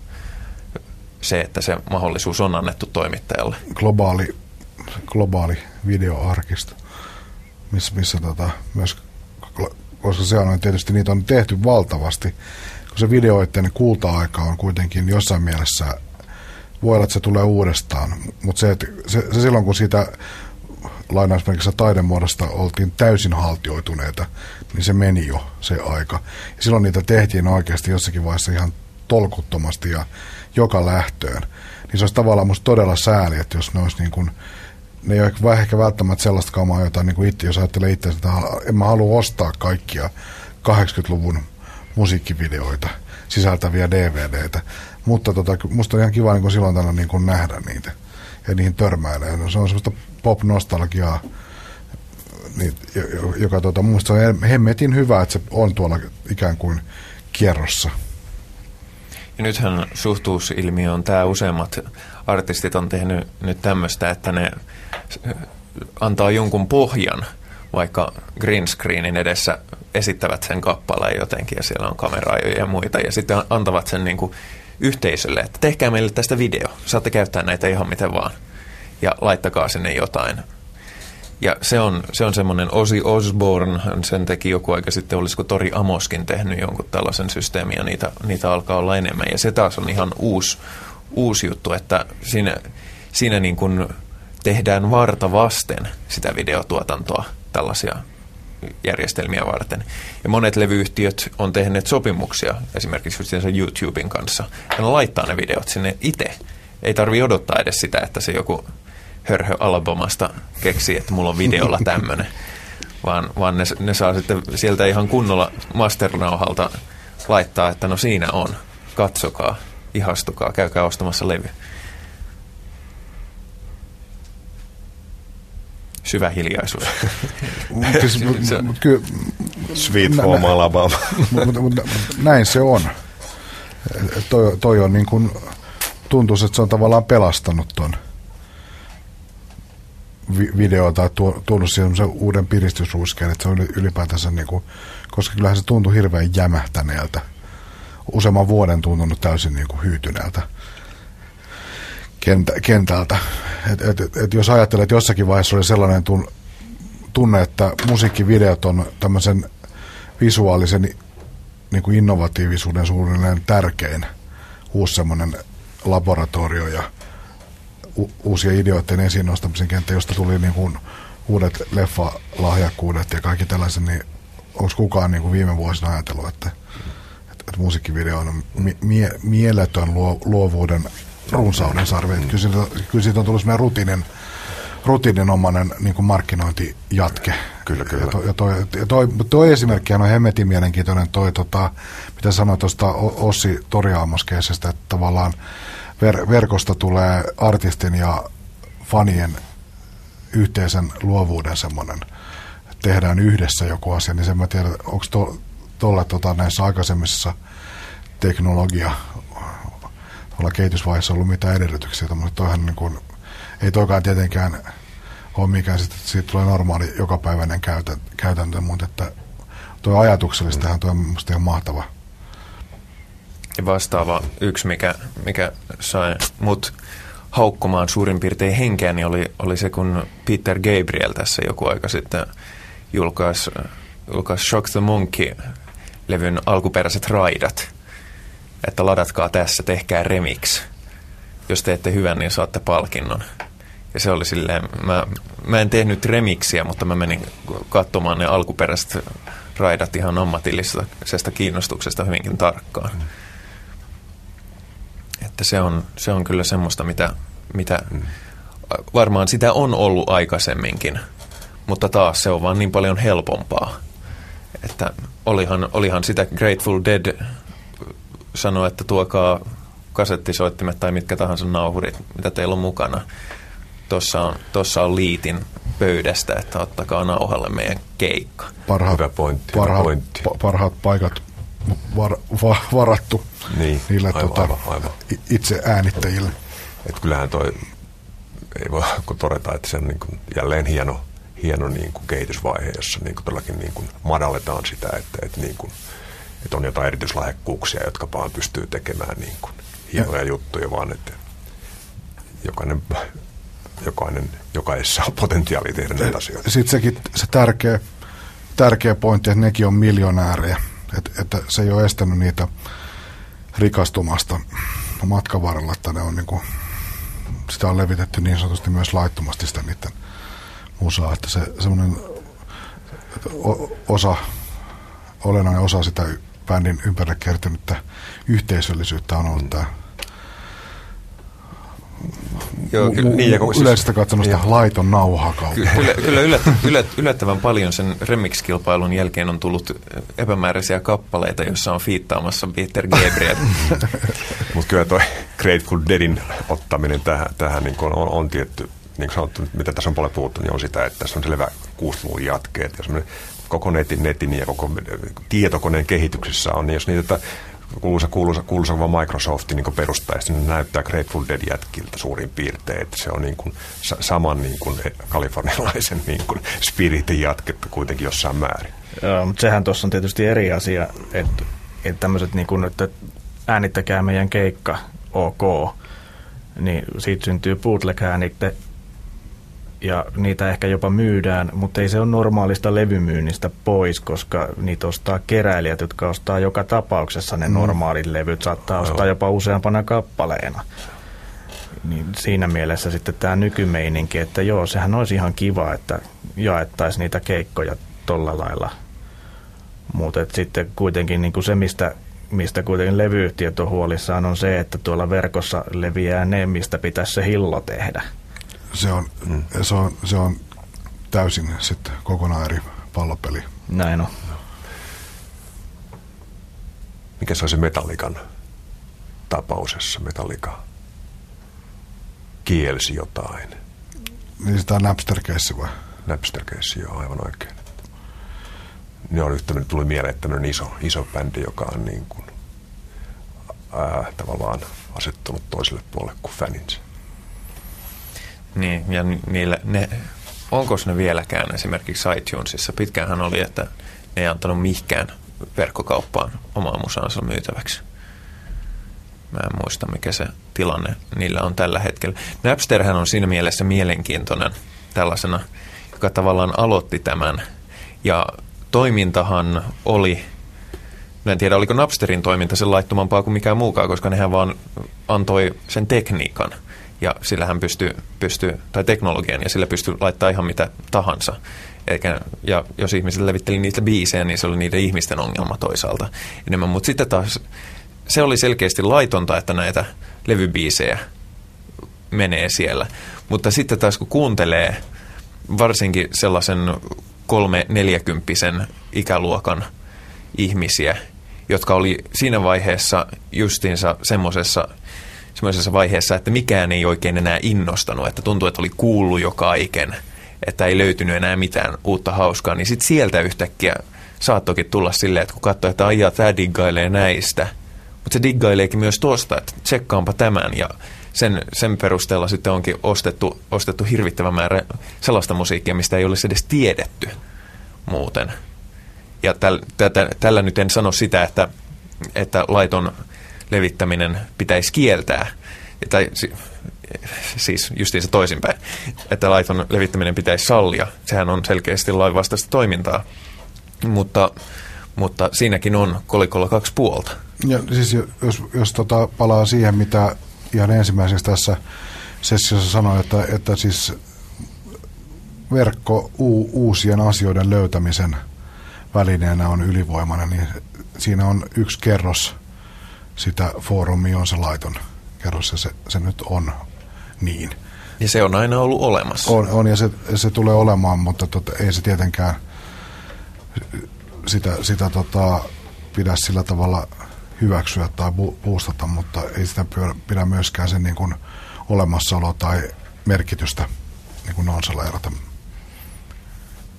se, että se mahdollisuus on annettu toimittajalle. Globaali, globaali videoarkisto, missä, missä tota, myös, koska se on tietysti niitä on tehty valtavasti, kun se videoiden kulta-aika on kuitenkin jossain mielessä, voi olla, että se tulee uudestaan, mutta se, se, se silloin, kun siitä lainausmerkissä taidemuodosta oltiin täysin haltioituneita, niin se meni jo se aika. Ja silloin niitä tehtiin oikeasti jossakin vaiheessa ihan tolkuttomasti ja joka lähtöön. Niin se olisi tavallaan musta todella sääli, että jos ne olisi niin kuin, ne ei ole ehkä välttämättä sellaista kamaa, jota niin kuin itse, jos ajattelee itse, että en mä halua ostaa kaikkia kahdeksankymmentäluvun musiikkivideoita, sisältäviä D V D:tä, mutta tota, musta on ihan kiva niin kun silloin tällä niin kun nähdä niitä ja niihin törmäilee. No, se on semmoista pop-nostalgiaa, niin, joka tota, musta on hemmetin hyvä, että se on tuolla ikään kuin kierrossa. Ja nythän suhtuusilmiö on tämä, useimmat artistit on tehnyt nyt tämmöistä, että ne antaa jonkun pohjan, vaikka green screenin edessä esittävät sen kappaleen jotenkin ja siellä on kameraajoja ja muita ja sitten antavat sen niin kuin yhteisölle, että tehkää meille tästä video, saatte käyttää näitä ihan miten vaan ja laittakaa sinne jotain. Ja se on, se on semmoinen, Ozzy Osbourne sen teki joku aika sitten, olisiko Tori Amoskin tehnyt jonkun tällaisen systeemin ja niitä, niitä alkaa olla enemmän ja se taas on ihan uusi, uusi juttu, että siinä, siinä niin kuin tehdään varta vasten sitä videotuotantoa tällaisia järjestelmiä varten. Ja monet levyyhtiöt on tehneet sopimuksia esimerkiksi YouTuben kanssa. Ja ne laittaa ne videot sinne itse. Ei tarvitse odottaa edes sitä, että se joku hörhö Alabamasta keksii, että mulla on videolla tämmöinen. Vaan, vaan ne, ne saa sitten sieltä ihan kunnolla masternauhalta laittaa, että no siinä on. Katsokaa, ihastukaa, käykää ostamassa levy. Syvä hiljaisuus. Sweet home Alabama. Näin se on. Toi, toi on niin kuin, tuntuisi, että se on tavallaan pelastanut ton videoon tai tuonut siihen uuden piristysruiskeen, että se on ylipäätänsä niin kuin, koska kyllähän se tuntui hirveän jämähtäneeltä. Useamman vuoden tuntunut täysin niin kuin hyytyneeltä kentältä. Et, et, et, et jos ajattelet, että jossakin vaiheessa oli sellainen tunne, että musiikkivideot on tämmöisen visuaalisen niin kuin innovatiivisuuden suunnilleen tärkein uusi semmoinen laboratorio ja u- uusien ideoiden esiin nostamisen kenttä, josta tuli niin kuin uudet leffalahjakkuudet ja kaikki tällaisen, niin onko kukaan niin kuin viime vuosina ajatellut, että, että musiikkivideo on mie- mie- mieletön luo- luovuuden runsauden sarvi. Mm. Kyllä, siitä, kyllä siitä on tullut semmoinen rutiinin, rutiininomainen niin kuin markkinointijatke. Kyllä, kyllä. Ja, to, ja, toi, ja toi, toi esimerkki on hemmetin mielenkiintoinen, toi, tota, mitä sanoin tuosta Ossi Torjaamoskeisestä, että tavallaan ver, verkosta tulee artistin ja fanien yhteisen luovuuden semmoinen, tehdään yhdessä joku asia, niin sen mä tiedän, onko to, tuolla tota, näissä aikaisemmissa teknologia olla kehitysvaiheessa ollut mitään edellytyksiä, mutta toihan niin kuin, ei toikaan tietenkään ole mikään, siitä tulee normaali jokapäiväinen käytäntö, mutta että tuo ajatuksellistahan tuo on minusta ihan mahtava. Ja vastaava yksi, mikä, mikä sai mut haukkomaan suurin piirtein henkeäni, niin oli, oli se, kun Peter Gabriel tässä joku aika sitten julkaisi, julkaisi Shock the Monkey-levyn alkuperäiset raidat. Että ladatkaa tässä, tehkää remix. Jos teette hyvän, niin saatte palkinnon. Ja se oli silleen, mä, mä en tehnyt remixiä, mutta mä menin katsomaan ne alkuperäiset raidat ihan ammatillisesta kiinnostuksesta hyvinkin tarkkaan. Että se on, se on kyllä semmoista, mitä, mitä varmaan sitä on ollut aikaisemminkin, mutta taas se on vaan niin paljon helpompaa. Että olihan, olihan sitä Grateful Dead sanoa, että tuokaa kasettisoittimet tai mitkä tahansa nauhurit, mitä teillä on mukana. Tuossa on, tuossa on liitin pöydästä, että ottakaa nauhalle meidän keikka. Parhaat, hyvä pointti, parhaat, hyvä pointti. Pa, parhaat paikat var, va, varattu niin, niille aivan, tuota, aivan, aivan. itse äänittäjille. Et kyllähän toi, ei voi todeta, että se on niin kuin jälleen hieno, hieno niin kuin kehitysvaihe, jossa niin kuin todellakin niin kuin madalletaan sitä, että, että niin kuin että on jotain erityislahjakkuuksia, jotka vaan pystyy tekemään niin kuin hienoja juttuja, vaan että jokainen, jokainen, jokaisessa on potentiaalia tehdä näitä asioita. Sitten sekin se tärkeä, tärkeä pointti, että nekin on miljonäärejä, että, että se ei ole estänyt niitä rikastumasta matkan varrella, että ne on niin kuin, sitä on levitetty niin sanotusti myös laittomasti sitä niiden musaa, että se semmoinen osa... olennainen osa sitä bändin ympärille kertynyttä yhteisöllisyyttä on ollut tämä yleistä katsomusta laiton nauhakauppa. Kyllä, kyllä yllättä, yllättävän paljon sen remix-kilpailun jälkeen on tullut epämääräisiä kappaleita, joissa on fiittaamassa Peter Gabriel. Mutta kyllä toi Grateful Deadin ottaminen tähän, tähän niin on, on tietty, niin kuin sanottu, mitä tässä on paljon puhuttu, niin on sitä, että tässä on selvä kuusi-luvun jatkeet ja semmoinen koko netin, netin ja koko tietokoneen kehityksessä on, niin jos niitä kuuluisa, kuuluisa, kuuluisa Microsoftin niin perustaisi, niin näyttää Grateful Dead jätkiltä suurin piirtein, että se on niin kuin saman niin kuin kalifornialaisen niin kuin spiritin jatketta kuitenkin jossain määrin. Joo, mutta sehän tuossa on tietysti eri asia, että, että tämmöiset niin kuin, että äänittäkää meidän keikka, ok, niin siitä syntyy bootleg-äänite, ja niitä ehkä jopa myydään, mutta ei se ole normaalista levymyynnistä pois, koska niitä ostaa keräilijät, jotka ostaa joka tapauksessa ne normaalit levyt, saattaa ostaa jopa useampana kappaleena. Niin siinä mielessä sitten tämä nykymeininki, että joo, sehän olisi ihan kiva, että jaettaisiin niitä keikkoja tolla lailla. Mutta sitten kuitenkin niin kuin se, mistä, mistä kuitenkin levyyhtiöt on huolissaan, on se, että tuolla verkossa leviää ne, mistä pitäisi se hillo tehdä. Se on, mm. se on, se on täysin sitten kokonaan eri pallopeli. Näin on. Mikä se on se Metallican tapaus, jossa Metallica kielsi jotain? Niin sitä on Napster-keissi vai? Napster-keissi, joo, aivan oikein. Ne on yhtä, tuli mieleen, että ne on iso, iso bändi, joka on niin kuin, ää, tavallaan asettunut toiselle puolelle kuin fäninsä. Niin, ja niillä, ne, onko ne vieläkään esimerkiksi iTunesissa? Pitkäänhän oli, että ne ei antanut mihkään verkkokauppaan omaa musaansa myytäväksi. Mä en muista, mikä se tilanne niillä on tällä hetkellä. Napsterhän on siinä mielessä mielenkiintoinen tällaisena, joka tavallaan aloitti tämän. Ja toimintahan oli, mä en tiedä oliko Napsterin toiminta sen laittomampaa kuin mikään muukaan, koska nehän vaan antoi sen tekniikan. Ja sillä hän pystyy, pystyy, tai teknologian, ja sillä pystyy laittamaan ihan mitä tahansa. Eikä, ja jos ihmiset levitteli niitä biisejä, niin se oli niiden ihmisten ongelma toisaalta enemmän. Mutta sitten taas se oli selkeästi laitonta, että näitä levybiisejä menee siellä. Mutta sitten taas kun kuuntelee varsinkin sellaisen kolme-neljäkymppisen ikäluokan ihmisiä, jotka oli siinä vaiheessa justiinsa semmoisessa semmoisessa vaiheessa, että mikään ei oikein enää innostanut, että tuntui, että oli kuullut jo kaiken, että ei löytynyt enää mitään uutta hauskaa, niin sitten sieltä yhtäkkiä saattoikin tulla silleen, että kun katsoo, että aijaa, tämä diggailee näistä, mutta se diggaileekin myös tuosta, että tsekkaanpa tämän, ja sen, sen perusteella sitten onkin ostettu, ostettu hirvittävä määrä sellaista musiikkia, mistä ei olisi edes tiedetty muuten. Ja täl, tätä, tällä nyt en sano sitä, että, että laiton levittäminen pitäisi kieltää, tai siis justiin se toisinpäin, että laiton levittäminen pitäisi sallia. Sehän on selkeästi lainvastaista toimintaa, mutta, mutta siinäkin on kolikolla kaksi puolta. Ja siis jos, jos tota palaa siihen, mitä ihan ensimmäiseksi tässä sessiossa sanoin, että, että siis verkko u, uusien asioiden löytämisen välineenä on ylivoimainen, niin siinä on yksi kerros sitä foorumia on se laiton kerros, ja se, se nyt on niin. Ja se on aina ollut olemassa. On, on ja se, se tulee olemaan, mutta tota, ei se tietenkään sitä, sitä tota, pidä sillä tavalla hyväksyä tai bu- boostata, mutta ei sitä pidä myöskään sen niin kuin olemassaolo tai merkitystä niin kuin nonsaleerata.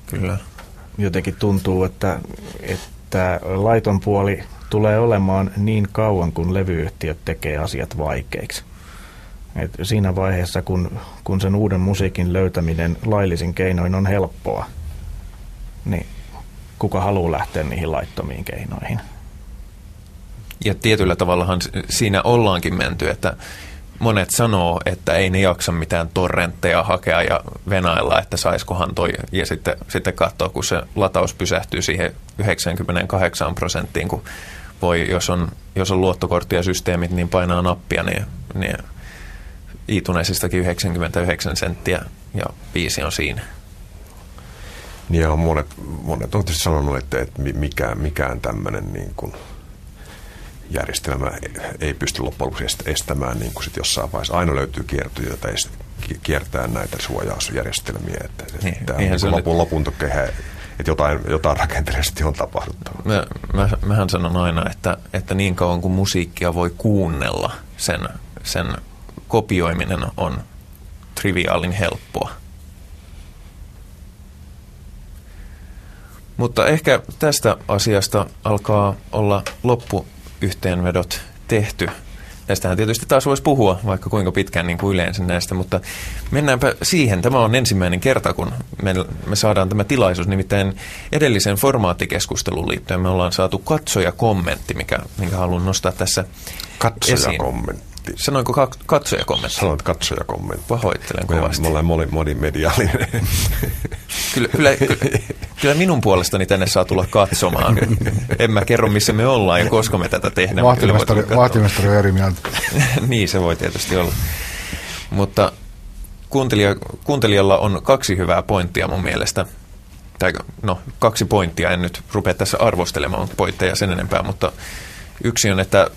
Kyllä. Jotenkin tuntuu, että, että laiton puoli tulee olemaan niin kauan, kun levyyhtiöt tekee asiat vaikeiksi. Et siinä vaiheessa, kun, kun sen uuden musiikin löytäminen laillisin keinoin on helppoa, niin kuka haluaa lähteä niihin laittomiin keinoihin? Ja tietyllä tavallahan siinä ollaankin menty, että monet sanoo, että ei ne jaksa mitään torrentteja hakea ja venailla, että saiskohan toi. Ja sitten, sitten katsoo, kun se lataus pysähtyy siihen yhdeksänkymmentäkahdeksan prosenttiin, kun voi, jos on, jos on luottokortti ja systeemit, niin painaa nappia, niin, niin iTunesistakin yhdeksänkymmentäyhdeksän senttiä ja biisi on siinä. Ja monet, monet on tietysti sanonut, että, että mikään, mikään tämmöinen niin kuin järjestelmä ei pysty loppujen lopuksi estämään, niin kuin sit jossain vaiheessa aina löytyy kiertyjöitä ja kiertää näitä suojausjärjestelmiä. Että niin, tämä on niin lopun, lopuntokehä, että jotain, jotain rakenteellisesti on tapahtunut. Mä, mä, mähän sanon aina, että, että niin kauan kuin musiikkia voi kuunnella, sen, sen kopioiminen on triviaalin helppoa. Mutta ehkä tästä asiasta alkaa olla loppu yhteenvedot tehty. Tästähän tietysti taas voisi puhua, vaikka kuinka pitkään niin kuin yleensä näistä, mutta mennäänpä siihen. Tämä on ensimmäinen kerta, kun me, me saadaan tämä tilaisuus, nimittäin edellisen formaattikeskusteluun liittyen me ollaan saatu katsojakommentti, mikä, minkä haluan nostaa tässä katsojakommentti esiin. Sanoinko ka- katsojakommentti? Sanoit katsojakommentti. Pahoittelen kovasti. Me ollaan monimediaalinen. Kyllä, kyllä, kyllä, kyllä minun puolestani tänne saa tulla katsomaan. En mä kerro, missä me ollaan ja koska me tätä tehdään. Vahtimestari on eri mieltä. Niin se voi tietysti olla. Mutta kuuntelija, kuuntelijalla on kaksi hyvää pointtia mun mielestä. Tai no, kaksi pointtia, en nyt rupea tässä arvostelemaan pointteja sen enempää, mutta yksi on, että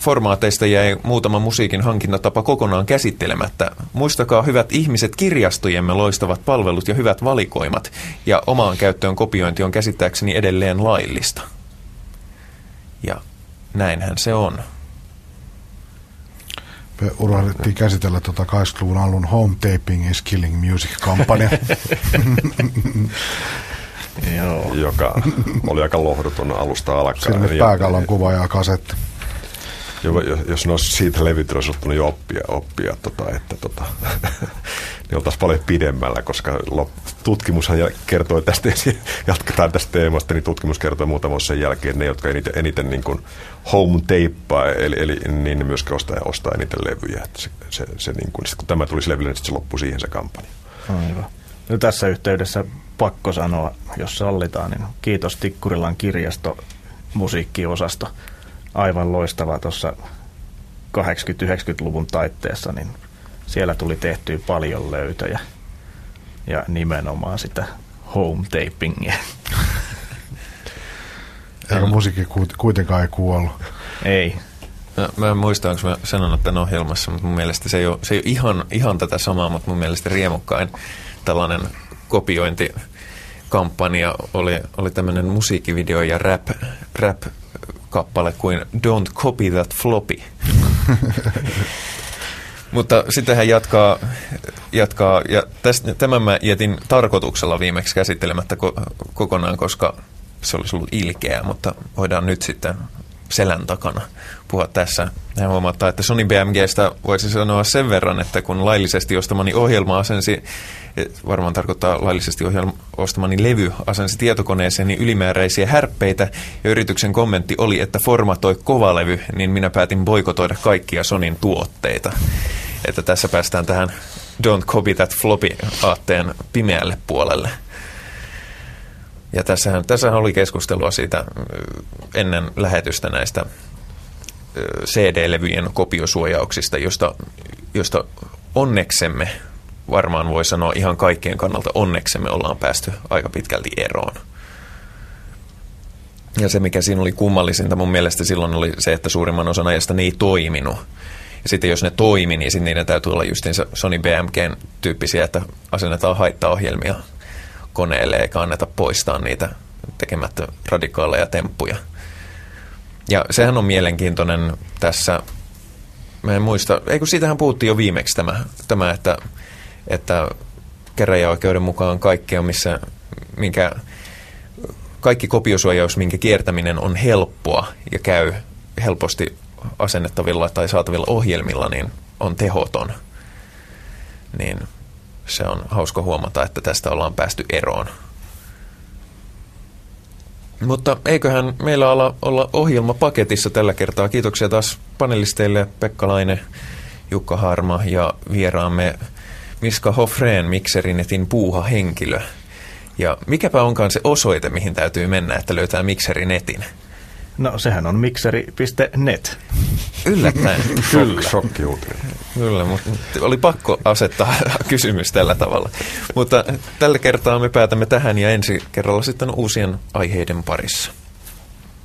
formaateista jäi muutama musiikin hankintatapa kokonaan käsittelemättä. Muistakaa, hyvät ihmiset, kirjastojemme loistavat palvelut ja hyvät valikoimat, ja omaan käyttöön kopiointi on käsittääkseni edelleen laillista. Ja näinhän se on. Me unohdettiin käsitellä tuota kahdeksankymmentäluvun alun Home Taping is Killing Music -kampanja. Joo. Joka oli aika lohduton alusta alkaen. Silmät pääkallon kuva ja kasetti. Jos ne olisi siitä levyt, olisi ottanut jo oppia, oppia tota, että tota, ne oltaisiin paljon pidemmällä, koska tutkimushan kertoi tästä, jatketaan tästä teemasta, niin tutkimus kertoi muutaman sen jälkeen, ne, jotka eniten, eniten niin kuin home-teippaa, eli, eli niin ne myöskään ostaa, ostaa eniten levyjä. Se, se, se niin kuin, kun tämä tulisi levylle, niin se loppui siihen se kampanja. Aivan. No tässä yhteydessä pakko sanoa, jos sallitaan, niin kiitos Tikkurilan kirjasto musiikkiosasto. Aivan loistavaa tuossa kahdeksankymmentä-yhdeksänkymmentäluvun taitteessa, niin siellä tuli tehtyä paljon löytöjä ja nimenomaan sitä home-tapingia. Eikä musiikki kuitenkaan ei kuollut. Ei. No, mä en muista, onko mä sanonut tämän ohjelmassa, mutta mun mielestä se ei ole, se ei ole ihan, ihan tätä samaa, mutta mun mielestä riemukkain tällainen kopiointikampanja oli, oli tämmöinen musiikkivideo ja rap, rap kappale kuin Don't Copy That Floppy. Mutta sitähän jatkaa, jatkaa ja tästä, tämän mä jätin tarkoituksella viimeksi käsittelemättä ko- kokonaan, koska se olisi ollut ilkeää, mutta voidaan nyt sitten selän takana puhua tässä. Hän huomauttaa, että Sony B M G:stä voisi sanoa sen verran, että kun laillisesti ostamani ohjelma asensi, varmaan tarkoittaa laillisesti ohjelma, ostamani levy asensi tietokoneeseen niin ylimääräisiä härppeitä, ja yrityksen kommentti oli, että formatoi kova levy, niin minä päätin boikotoida kaikkia Sonyn tuotteita. Että tässä päästään tähän Don't Copy That Floppy-aatteen pimeälle puolelle. Ja tässähän, tässähän oli keskustelua siitä ennen lähetystä näistä C D-levyjen kopiosuojauksista, josta, josta onneksemme, varmaan voi sanoa ihan kaikkien kannalta onneksemme, ollaan päästy aika pitkälti eroon. Ja se, mikä siinä oli kummallisinta mun mielestä silloin, oli se, että suurimman osan ajasta ne ei toiminut. Ja sitten jos ne toimi, niin sitten niiden täytyy olla justiin Sony B M G:n tyyppisiä, että asennetaan haittaohjelmia koneelle eikä anneta poistaa niitä tekemättä radikaaleja temppuja. Ja sehän on mielenkiintoinen tässä, mä en muista, eikö siitähän puhuttiin jo viimeksi tämä, tämä että, että käräjäoikeuden mukaan kaikkea, missä, minkä, kaikki kopiosuojaus, minkä kiertäminen on helppoa ja käy helposti asennettavilla tai saatavilla ohjelmilla, niin on tehoton. Niin se on hauska huomata, että tästä ollaan päästy eroon. Mutta eiköhän meillä ala, olla ohjelma paketissa tällä kertaa. Kiitoksia taas panelisteille Pekka Laine, Jukka Harma ja vieraamme Miska Hoffren, Mikseri piste netin puuhahenkilö. Ja mikäpä onkaan se osoite, mihin täytyy mennä, että löytää Mikseri piste netin? No sehän on mikseri piste net. Yllättäen. Kyllä. Shokkiuutinen. Kyllä, mutta oli pakko asettaa kysymys tällä tavalla. Mutta tällä kertaa me päätämme tähän ja ensi kerralla sitten uusien aiheiden parissa.